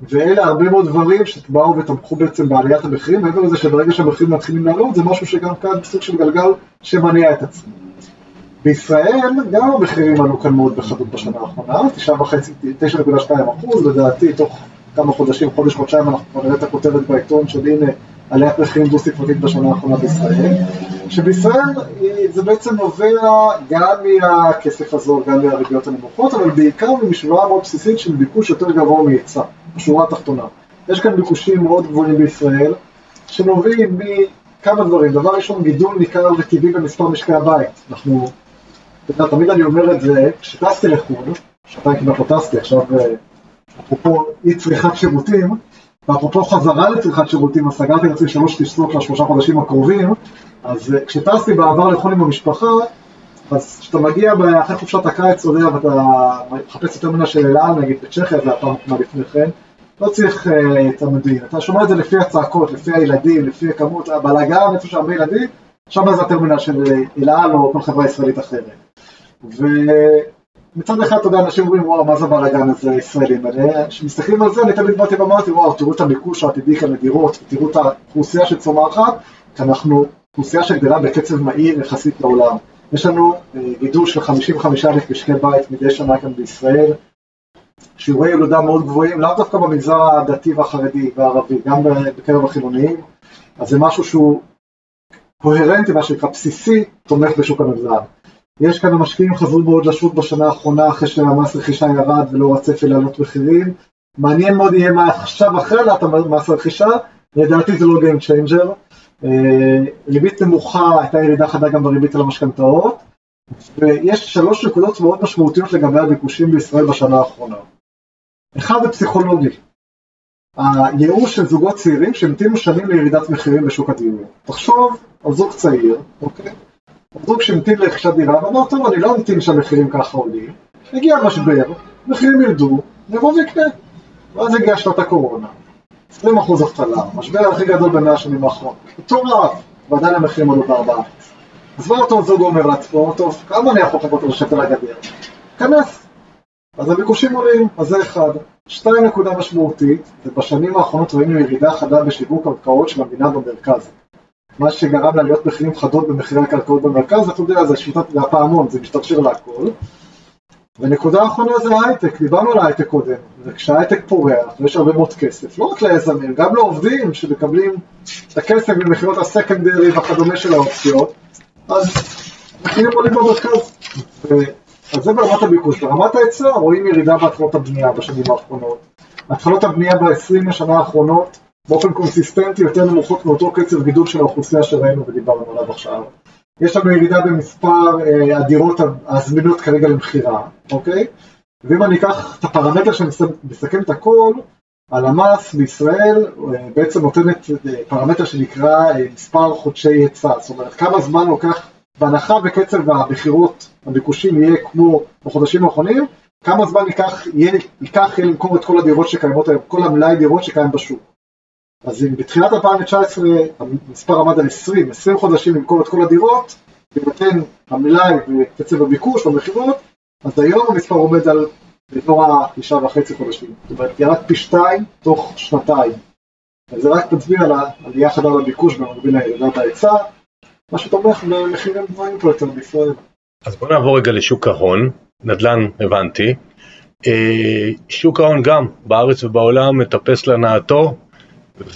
ואלה הרבה מאוד דברים שבאו ותמכו בעצם בעליית המחירים, מעבר לזה שברגע שהמחירים מתחילים לעלות, זה משהו שגם כאן בסוג של גלגל שמניע את עצמו. בישראל גם המחירים עלו כאן מאוד בחדות בשנה האחרונה, 9.2%, לדעתי תוך כמה חודשים, חודשיים, אנחנו כבר נראה את הכותרת בעיתון של הנה, עליית מחירים דו-ספרתית בשנה האחרונה בישראל, שבישראל זה בעצם נובע גם מהכסף הזו, גם מהריביות הנמוכות, אבל בעיקר ממשוואה מאוד בסיסית של ביקוש יותר גבוה מהיצע, בשורה התחתונה. יש כאן ביקושים מאוד גבוהים בישראל, שנובעים מכמה דברים. דבר ראשון, גידול ניכר וטבעי במספר משקי הבית. אנחנו, תמיד אני אומר את זה, כשטסתי לחו"ל, שעתיים כמעט לא טסתי, עכשיו, אפרופו אי צריכת שירותים, ואפרופו חזרה לצריכת שירותים, אז סגרתי לעצמי 3 טיסות ל3 חודשים הקרובים, אז כשטסתי בעבר לחול עם המשפחה, אז כשאתה מגיע אחרי חופשת הקיץ, ואתה מחפש יותר מנה של אלעל, נגיד בצ'כיה, זה הפעם מה לפני כן, לא צריך את המדין, אתה שומע את זה לפי הצעקות, לפי הילדים, לפי הכמות, הבלגה, איפה שהרבה ילדים, שם זה יותר מנה של אלעל או כל חברה ישראלית אחרת. מצד אחד, אתה יודע, אנשים אומרים, וואו, מה זה בלגן הזה ישראלים? כשמסתכלים על זה, אני תמיד באתי ואמרתי, וואו, תראו את הביקוש העתידי כאן לדירות, תראו את האוכלוסייה שצומחת, כי אנחנו אוכלוסייה שגדלה בקצב מהיר יחסית לעולם. יש לנו גידול של 55,000 משקי בית מדי שנה כאן בישראל, שיעורי ילודה מאוד גבוהים, לאו דווקא במגזר הדתי והחרדי והערבי, גם בקרב החילוניים, אז זה משהו שהוא קוהרנטי, מה שנקרא בסיסי, תומך בשוק הנדל"ן. יש כאן המשקיעים חזרו מאוד לשוק בשנה האחרונה, אחרי שהמס רכישה ירד ולא רצף לעלות מחירים. מעניין מאוד יהיה מה עכשיו אחרי עליית המס רכישה, לדעתי זה לא Game Changer. ריבית נמוכה, הייתה ירידה חדה גם בריבית על המשכנתאות, ויש 3 נקודות מאוד משמעותיות לגבי הביקושים בישראל בשנה האחרונה. אחד זה פסיכולוגי. הייאוש של זוגות צעירים שהמתינו שנים לירידת מחירים בשוק הדיור. תחשוב על זוג צעיר, אוקיי? זוג שמתין לרכישת דירה, ואמר, טוב, אני לא מתין שהמחירים ככה עולים, הגיע משבר, מחירים ירדו, נבוא ויקנה. ואז הגיעה שנת הקורונה, 20% אבטלה, משבר הכי גדול ב100 שנים האחרונות, מטורף, ועדיין המחירים עלו ב4%. אז מה אותו זוג אומר לעצמו, טוב, כמה אני יכול לחכות לשבת על הגדר? כנס. אז הביקושים עולים, אז זה אחד. 2 נקודה משמעותית, ובשנים האחרונות ראינו ירידה חדה בשיווק הקרקעות של המדינה במרכז. מה שגרם לה להיות מחירים חדות במחירי הקרקעות במרכז, אתה יודע, זה שיטת הפעמון, זה משתרשר להכל. ונקודה האחרונה זה ההייטק, דיברנו על ההייטק קודם, וכשההייטק פורח ויש הרבה מאוד כסף, לא רק ליזמים, גם לעובדים שמקבלים את הכסף ממחירות הסקנדרי וכדומה של האופציות, אז מחירים עולים במרכז. אז זה ברמת הביקוש, ברמת ההיצע רואים ירידה בהתחלות הבנייה בשנים האחרונות. התחלות הבנייה ב-20 השנה האחרונות באופן קונסיסטנטי יותר נמוכות מאותו קצב גידול של האוכלוסייה שראינו ודיברנו עליו עכשיו. יש לנו ירידה במספר הדירות הזמינות כרגע למחירה, אוקיי? ואם אני אקח את הפרמטר שמסכם את הכל, הלמ"ס בישראל בעצם נותנת פרמטר שנקרא מספר חודשי היצע, זאת אומרת כמה זמן לוקח בהנחה וקצב המחירות, הביקושים יהיה כמו בחודשים האחרונים, כמה זמן ייקח למכור את כל הדירות שקיימות היום, כל המלאי דירות שקיים בשוק. אז אם בתחילת 2019 המספר עמד על 20 חודשים למכור את כל הדירות, ובתן המלאי וקצב הביקוש והמחירות, אז היום המספר עומד על נורא 9.5 חודשים. זאת אומרת, ירד פי 2 תוך שנתיים. אז זה רק תצביע על העלייה חדה בביקוש במקביל לירידת ההיצע, מה שתומך במחירים גבוהים פה יותר בישראל. אז בוא נעבור רגע לשוק ההון, נדל"ן הבנתי. שוק ההון גם בארץ ובעולם מטפס להנאתו,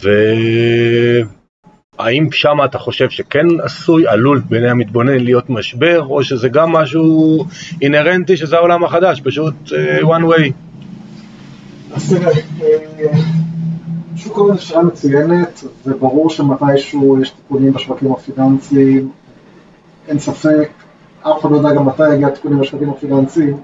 והאם שם אתה חושב שכן עשוי, עלול בעיני המתבונן להיות משבר, או שזה גם משהו אינרנטי שזה העולם החדש, פשוט one way? אז תראה, שוק ההון זה שאלה מצוינת, וברור שמתישהו יש תיקונים בשווקים הפיננסיים, אין ספק, אף אחד לא יודע גם מתי יגיע תיקונים בשווקים הפיננסיים,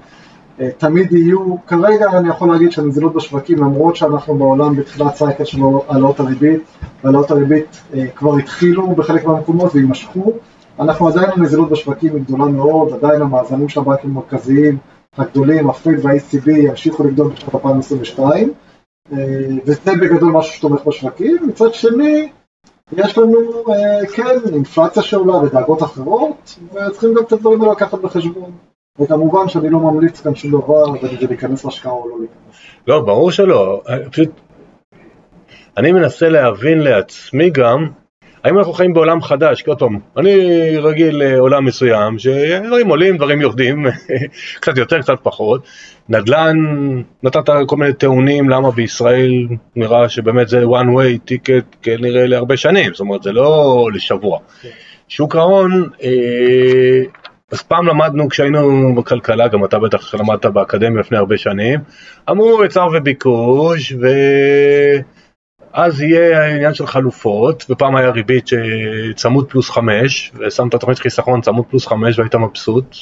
תמיד יהיו, כרגע אני יכול להגיד שהנזילות בשווקים, למרות שאנחנו בעולם בתחילת סייקל של העלאות הריבית, והעלאות הריבית כבר התחילו בחלק מהמקומות והימשכו, אנחנו עדיין הנזילות בשווקים היא גדולה מאוד, עדיין המאזנים של הבנקים המרכזיים הגדולים, ה-FED וה-ECB ימשיכו לגדול בשנת 2022, וזה בגדול משהו שתומך בשווקים. מצד שני, יש לנו כן אינפלציה שעולה ודאגות אחרות, וצריכים גם את הדברים האלה לקחת בחשבון. וכמובן שאני לא ממליץ כאן שום דבר, וזה להיכנס לשקעה או לא להיכנס. לא, ברור שלא. פשוט, אני מנסה להבין לעצמי גם, האם אנחנו חיים בעולם חדש, כי עוד פעם, אני רגיל לעולם מסוים, שדברים עולים, דברים יורדים, קצת יותר, קצת פחות. נדל"ן, נתת כל מיני טיעונים, למה בישראל נראה שבאמת זה one way ticket, כנראה להרבה שנים, זאת אומרת, זה לא לשבוע. שוק ההון, אז פעם למדנו, כשהיינו בכלכלה, גם אתה בטח שלמדת באקדמיה לפני הרבה שנים, אמרו היצע וביקוש, ואז יהיה העניין של חלופות, ופעם היה ריבית שצמוד פלוס 5, ושמת תוכנית חיסכון צמוד פלוס 5 והיית מבסוט,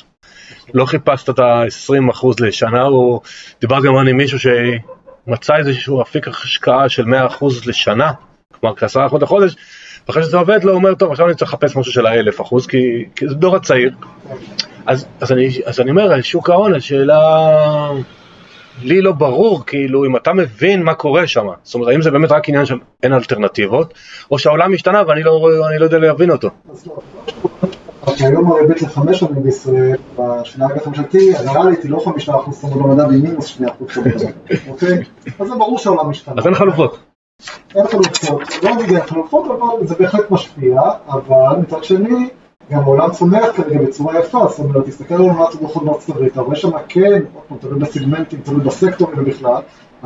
לא חיפשת את ה-20% לשנה, או דיבר גם אני עם מישהו שמצא איזשהו אפיק השקעה של 100% לשנה, כלומר כ10% לחודש, ואחרי שזה עובד, לא אומר, טוב, עכשיו אני צריך לחפש משהו של 1000%, כי זה דור הצעיר. אז אני אומר, שוק ההון, השאלה, לי לא ברור, כאילו, אם אתה מבין מה קורה שם, זאת אומרת, האם זה באמת רק עניין של אין אלטרנטיבות, או שהעולם השתנה, ואני לא יודע להבין אותו. אז לא, היום הריבית ל5 שנים בישראל, בשנה הגעת המשלתי, הגרלית היא לא 5% במדד, היא מינוס 2%, אוקיי? אז זה ברור שהעולם השתנה. אז אין חלופות. אין חלופות, לא נגיד חלופות, אבל זה בהחלט משפיע, אבל מצד שני, גם העולם צומח כרגע בצורה יפה, זאת אומרת, תסתכל על עונת הדוחות בארצות הברית, אבל יש שם כן, תלוי בסגמנטים, תלוי בסקטורים ובכלל,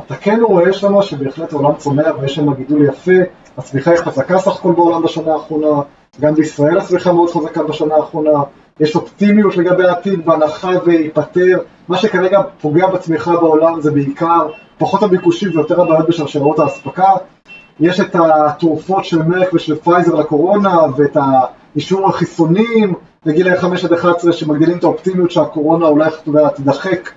אתה כן רואה שם שבהחלט העולם צומח ויש שם גידול יפה, הצמיחה היא חזקה סך הכל בעולם בשנה האחרונה, גם בישראל הצמיחה מאוד חזקה בשנה האחרונה, יש אופטימיות לגבי העתיד, בהנחה ויפטר, מה שכרגע פוגע בצמיחה בעולם זה בעיקר פחות הביקושים ויותר הבעיות בשרשרות האספקה, יש את התרופות של מרק ושל פייזר לקורונה ואת האישור החיסונים בגילי 5-11 שמגדילים את האופטימיות שהקורונה אולי תדחק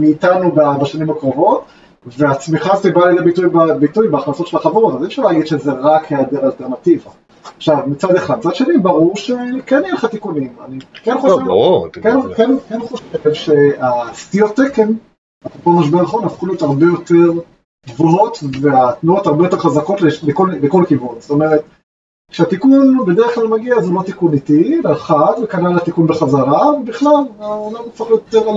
מאיתנו בשנים הקרובות, והצמיחה זה באה לידי ביטוי בהכנסות של החברות, אז אי אפשר להגיד שזה רק היעדר אלטרנטיבה. עכשיו, מצד אחד, מצד שני, ברור שכן יהיה לך תיקונים. אני כן חושב, כן חושב שהסטיות תקן, פה משבר האחרון, הפכו להיות הרבה יותר גבוהות, והתנועות הרבה יותר חזקות לכל כיוון. זאת אומרת, כשהתיקון בדרך כלל מגיע, זה לא תיקון איטי, לאחד, וכנראה התיקון בחזרה, ובכלל, העולם צריך יותר על...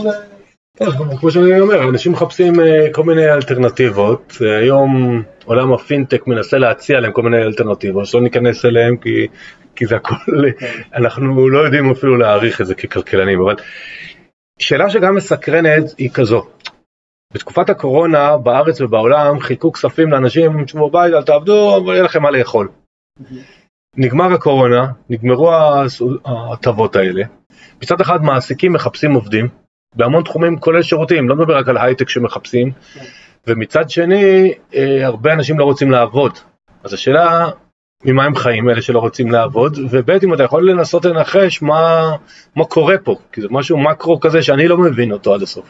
כמו שאני אומר, אנשים מחפשים כל מיני אלטרנטיבות, היום עולם הפינטק מנסה להציע להם כל מיני אלטרנטיבות, שלא ניכנס אליהם כי זה הכל, אנחנו לא יודעים אפילו להעריך את זה ככלכלנים, אבל שאלה שגם מסקרנת היא כזו, בתקופת הקורונה בארץ ובעולם חילקו כספים לאנשים, שבו בית אל תעבדו, אבל יהיה לכם מה לאכול. נגמר הקורונה, נגמרו ההטבות האלה, מצד אחד מעסיקים מחפשים עובדים, בהמון תחומים כולל שירותים, לא מדבר רק על הייטק שמחפשים, ומצד שני הרבה אנשים לא רוצים לעבוד, אז השאלה ממה הם חיים אלה שלא רוצים לעבוד, ובית אם אתה יכול לנסות לנחש מה קורה פה, כי זה משהו מקרו כזה שאני לא מבין אותו עד הסוף.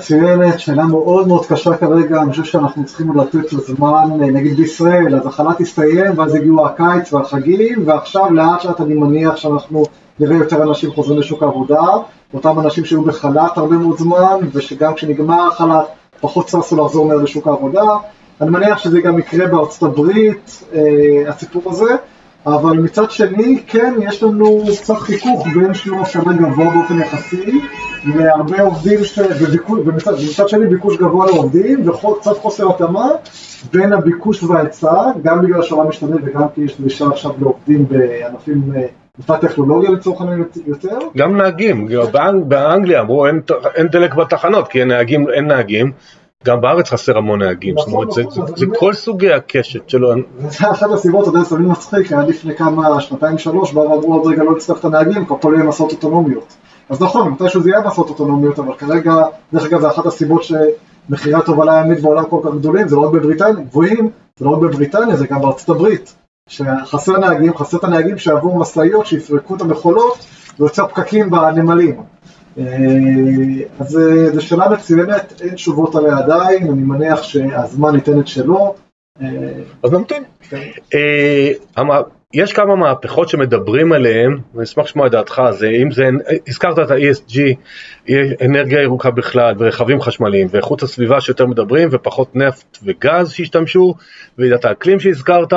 שאלה שאלה מאוד מאוד קשה כרגע, אני חושב שאנחנו צריכים לתת לזמן, נגיד בישראל, אז החל"ת הסתיים ואז הגיעו הקיץ והחגים, ועכשיו לאט לאט אני מניח שאנחנו נראה יותר אנשים חוזרים לשוק העבודה, אותם אנשים שהיו בחל"ת הרבה מאוד זמן, ושגם כשנגמר החל"ת פחות שרסו לחזור מהר לשוק העבודה, אני מניח שזה גם יקרה בארצות הברית, הסיפור הזה, אבל מצד שני, כן, יש לנו קצת חיכוך בין שיעור אבטלה גבוה באופן יחסי, להרבה עובדים, ומצד שני ביקוש גבוה לעובדים, וקצת חוסר התאמה בין הביקוש וההיצע, גם בגלל השאלה משתנה וגם כי יש דרישה עכשיו לעובדים בענפים בטכנולוגיה לצורך העניין יותר. גם נהגים, באנגליה אמרו אין דלק בתחנות, כי אין נהגים, גם בארץ חסר המון נהגים, זאת אומרת, זה כל סוגי הקשת שלו. זה אחת הסיבות, אתה יודע, סביב מצחיק, היה לפני כמה, 2-3, בעברו עוד רגע לא לצטרך את הנהגים, כבר פעולים מסעות אוטונומיות. אז נכון, מתישהו זה יהיה מסעות אוטונומיות, אבל כרגע, דרך אגב, זה אחת הסיבות שמחירי התובלה הימית בעולם כל כך גדולים, זה לא רק בבריטניה, גבוהים, זה לא רק בבריטניה, זה גם בארצות הברית, שחסר נהגים, חסר את הנהגים שעבור משאיות, שיפרקו את המכולות, ויוצר פקקים בנמלים. אז זו שאלה מצוינת, אין תשובות עליה עדיין, אני מניח שהזמן ייתן את שלו. אז נמתין. יש כמה מהפכות שמדברים עליהן, ואני אשמח לשמוע את דעתך, הזכרת את ה-ESG, אנרגיה ירוקה בכלל, ורכבים חשמליים, ואיכות הסביבה שיותר מדברים, ופחות נפט וגז שהשתמשו, ועידת האקלים שהזכרת.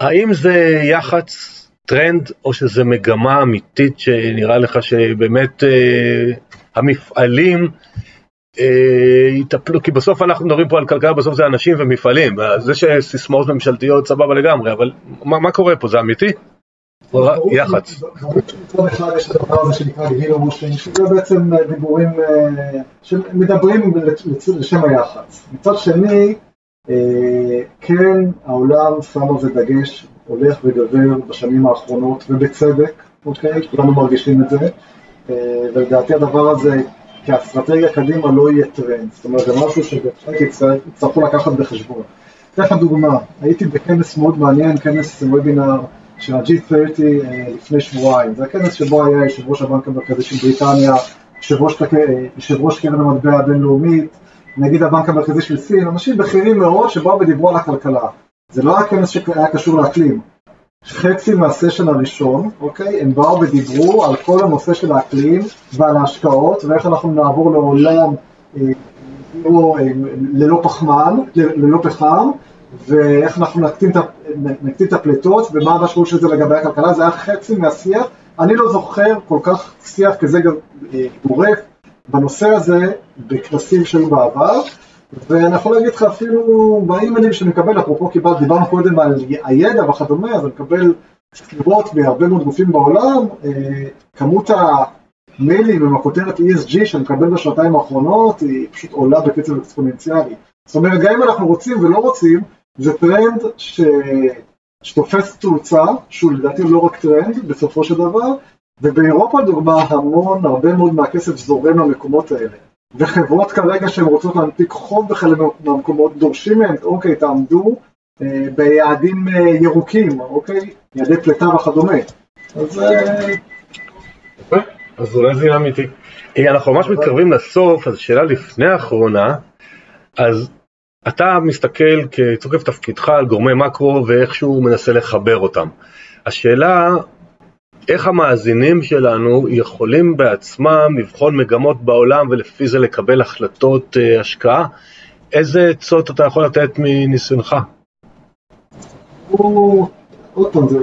האם זה יחץ טרנד, או שזה מגמה אמיתית שנראה לך שבאמת המפעלים יטפלו, כי בסוף אנחנו מדברים פה על כלכלה, בסוף זה אנשים ומפעלים, זה שסיסמאות ממשלתיות סבבה לגמרי, אבל מה קורה פה, זה אמיתי? יחץ. מצד אחד יש את הדבר הזה שנקרא גילו מושין, שזה בעצם דיבורים שמדברים לשם היחץ. מצד שני, כן, העולם שם על זה דגש, הולך וגבר בשנים האחרונות, ובצדק, אוקיי? כולנו מרגישים את זה, ולדעתי הדבר הזה, כאסטרטגיה קדימה לא יהיה טרנד, זאת אומרת, זה משהו שיצטרכו לקחת בחשבון. תכף דוגמה, הייתי בכנס מאוד מעניין, כנס וובינר של ה-G30 לפני שבועיים, זה הכנס שבו היה יושב ראש הבנק המרכזי של בריטניה, יושב ראש קרן המטבע הבינלאומית, נגיד הבנק המרכזי של סין, אנשים בכירים מאוד שבאו ודיברו על הכלכלה. זה לא היה כנס שהיה קשור לאקלים. חצי מהסשן הראשון, אוקיי, הם באו ודיברו על כל הנושא של האקלים ועל ההשקעות, ואיך אנחנו נעבור לעולם ללא פחמן, ללא פחם, ואיך אנחנו נקטין את הפליטות, ומה המשמעות של זה לגבי הכלכלה, זה היה חצי מהשיח. אני לא זוכר כל כך שיח כזה גם גורף בנושא הזה, בכנסים שהיו בעבר, ואני יכול להגיד לך אפילו באימיילים שנקבל, אפרופו קיבלת, דיברנו קודם על הידע וכדומה, אז אני מקבל סקירות בהרבה מאוד גופים בעולם, כמות המיילים עם הכותרת ESG שאני מקבל בשנתיים האחרונות, היא פשוט עולה בקצב אקספוננציאלי. זאת אומרת, גם אם אנחנו רוצים ולא רוצים, זה טרנד שתופס תאוצה, שהוא לדעתי לא רק טרנד בסופו של דבר, ובאירופה דוגמה המון, הרבה מאוד מהכסף זורם למקומות האלה. וחברות כרגע שהן רוצות להנפיק חוב בחלק מהמקומות, דורשים מהן, אוקיי, תעמדו ביעדים ירוקים, אוקיי, יעדי פלטה וכדומה. אז אולי זה אמיתי. אנחנו ממש מתקרבים לסוף, אז שאלה לפני האחרונה, אז אתה מסתכל כתוקף תפקידך על גורמי מקרו ואיכשהו מנסה לחבר אותם. השאלה, איך המאזינים שלנו יכולים בעצמם לבחון מגמות בעולם ולפי זה לקבל החלטות השקעה? איזה צוט אתה יכול לתת מניסיונך? עוד פעם, זה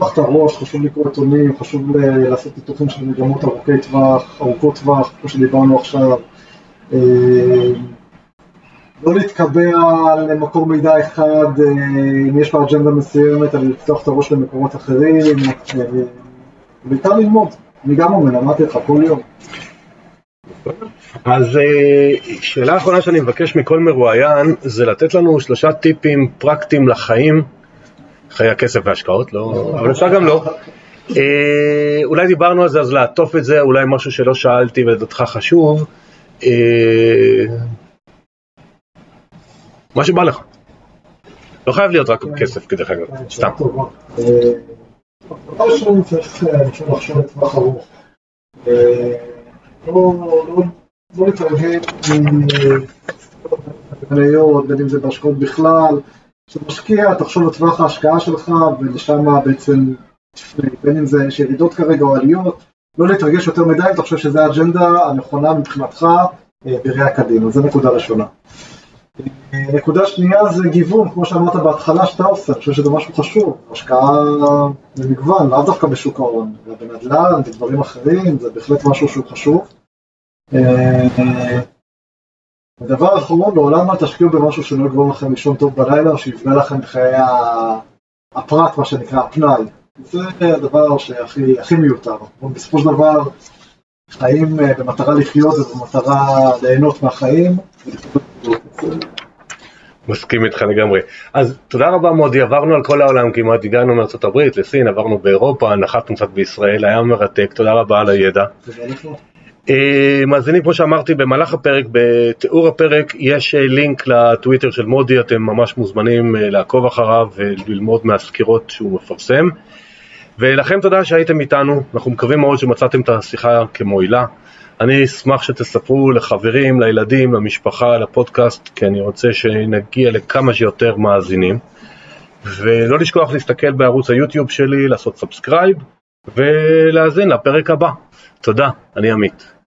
חשוב את הראש, חשוב לקרוא עיתונים, חשוב לעשות פיתוחים של מגמות ארוכות טווח, כמו שדיברנו עכשיו. לא להתקבע למקור מידע אחד, אם יש בה אג'נדה מסוימת, על לפתוח את הראש למקורות אחרים, בעיקר ללמוד, אני גם אומר, אמרתי לך כל יום. אז שאלה האחרונה שאני מבקש מכל מרואיין, זה לתת לנו 3 טיפים פרקטיים לחיים, חיי הכסף והשקעות, לא, אבל אפשר גם לא. אולי דיברנו על זה, אז לעטוף את זה, אולי משהו שלא שאלתי ולדעתך חשוב, מה שבא לך. לא חייב להיות רק כסף כדי חייב, סתם. משהו צריך לחשוב לטווח ארוך. לא להתרגל מניות, בין אם זה בהשקעות בכלל, כשמשקיע, תחשוב לטווח ההשקעה שלך, ולשם בעצם, בין אם זה ירידות כרגע או עליות, לא להתרגש יותר מדי, אתה חושב שזו האג'נדה הנכונה מבחינתך בראייה קדימה, זו נקודה ראשונה. נקודה שנייה זה גיוון, כמו שאמרת בהתחלה שאתה עושה, אני חושב שזה משהו חשוב, השקעה במגוון, לא דווקא בשוק ההון, אלא בנדל"ן, בדברים אחרים, זה בהחלט משהו שהוא חשוב. הדבר האחרון, לעולם אל תשקיעו במשהו שלא יגרום לכם לישון טוב בלילה, או שיפגע לכם בחיי הפרט, מה שנקרא הפנאי. זה הדבר שהכי מיותר, בסופו של דבר, חיים במטרה לחיות ובמטרה ליהנות מהחיים. מסכים איתך לגמרי. אז תודה רבה מודי, עברנו על כל העולם כמעט, הגענו מארצות הברית לסין, עברנו באירופה, נחתנו קצת בישראל, היה מרתק, תודה רבה על הידע. מאזינים, כמו שאמרתי, במהלך הפרק, בתיאור הפרק, יש לינק לטוויטר של מודי, אתם ממש מוזמנים לעקוב אחריו וללמוד מהסקירות שהוא מפרסם. ולכם תודה שהייתם איתנו, אנחנו מקווים מאוד שמצאתם את השיחה כמועילה. אני אשמח שתספרו לחברים, לילדים, למשפחה, לפודקאסט, כי אני רוצה שנגיע לכמה שיותר מאזינים. ולא לשכוח להסתכל בערוץ היוטיוב שלי, לעשות סאבסקרייב, ולהאזין לפרק הבא. תודה, אני עמית.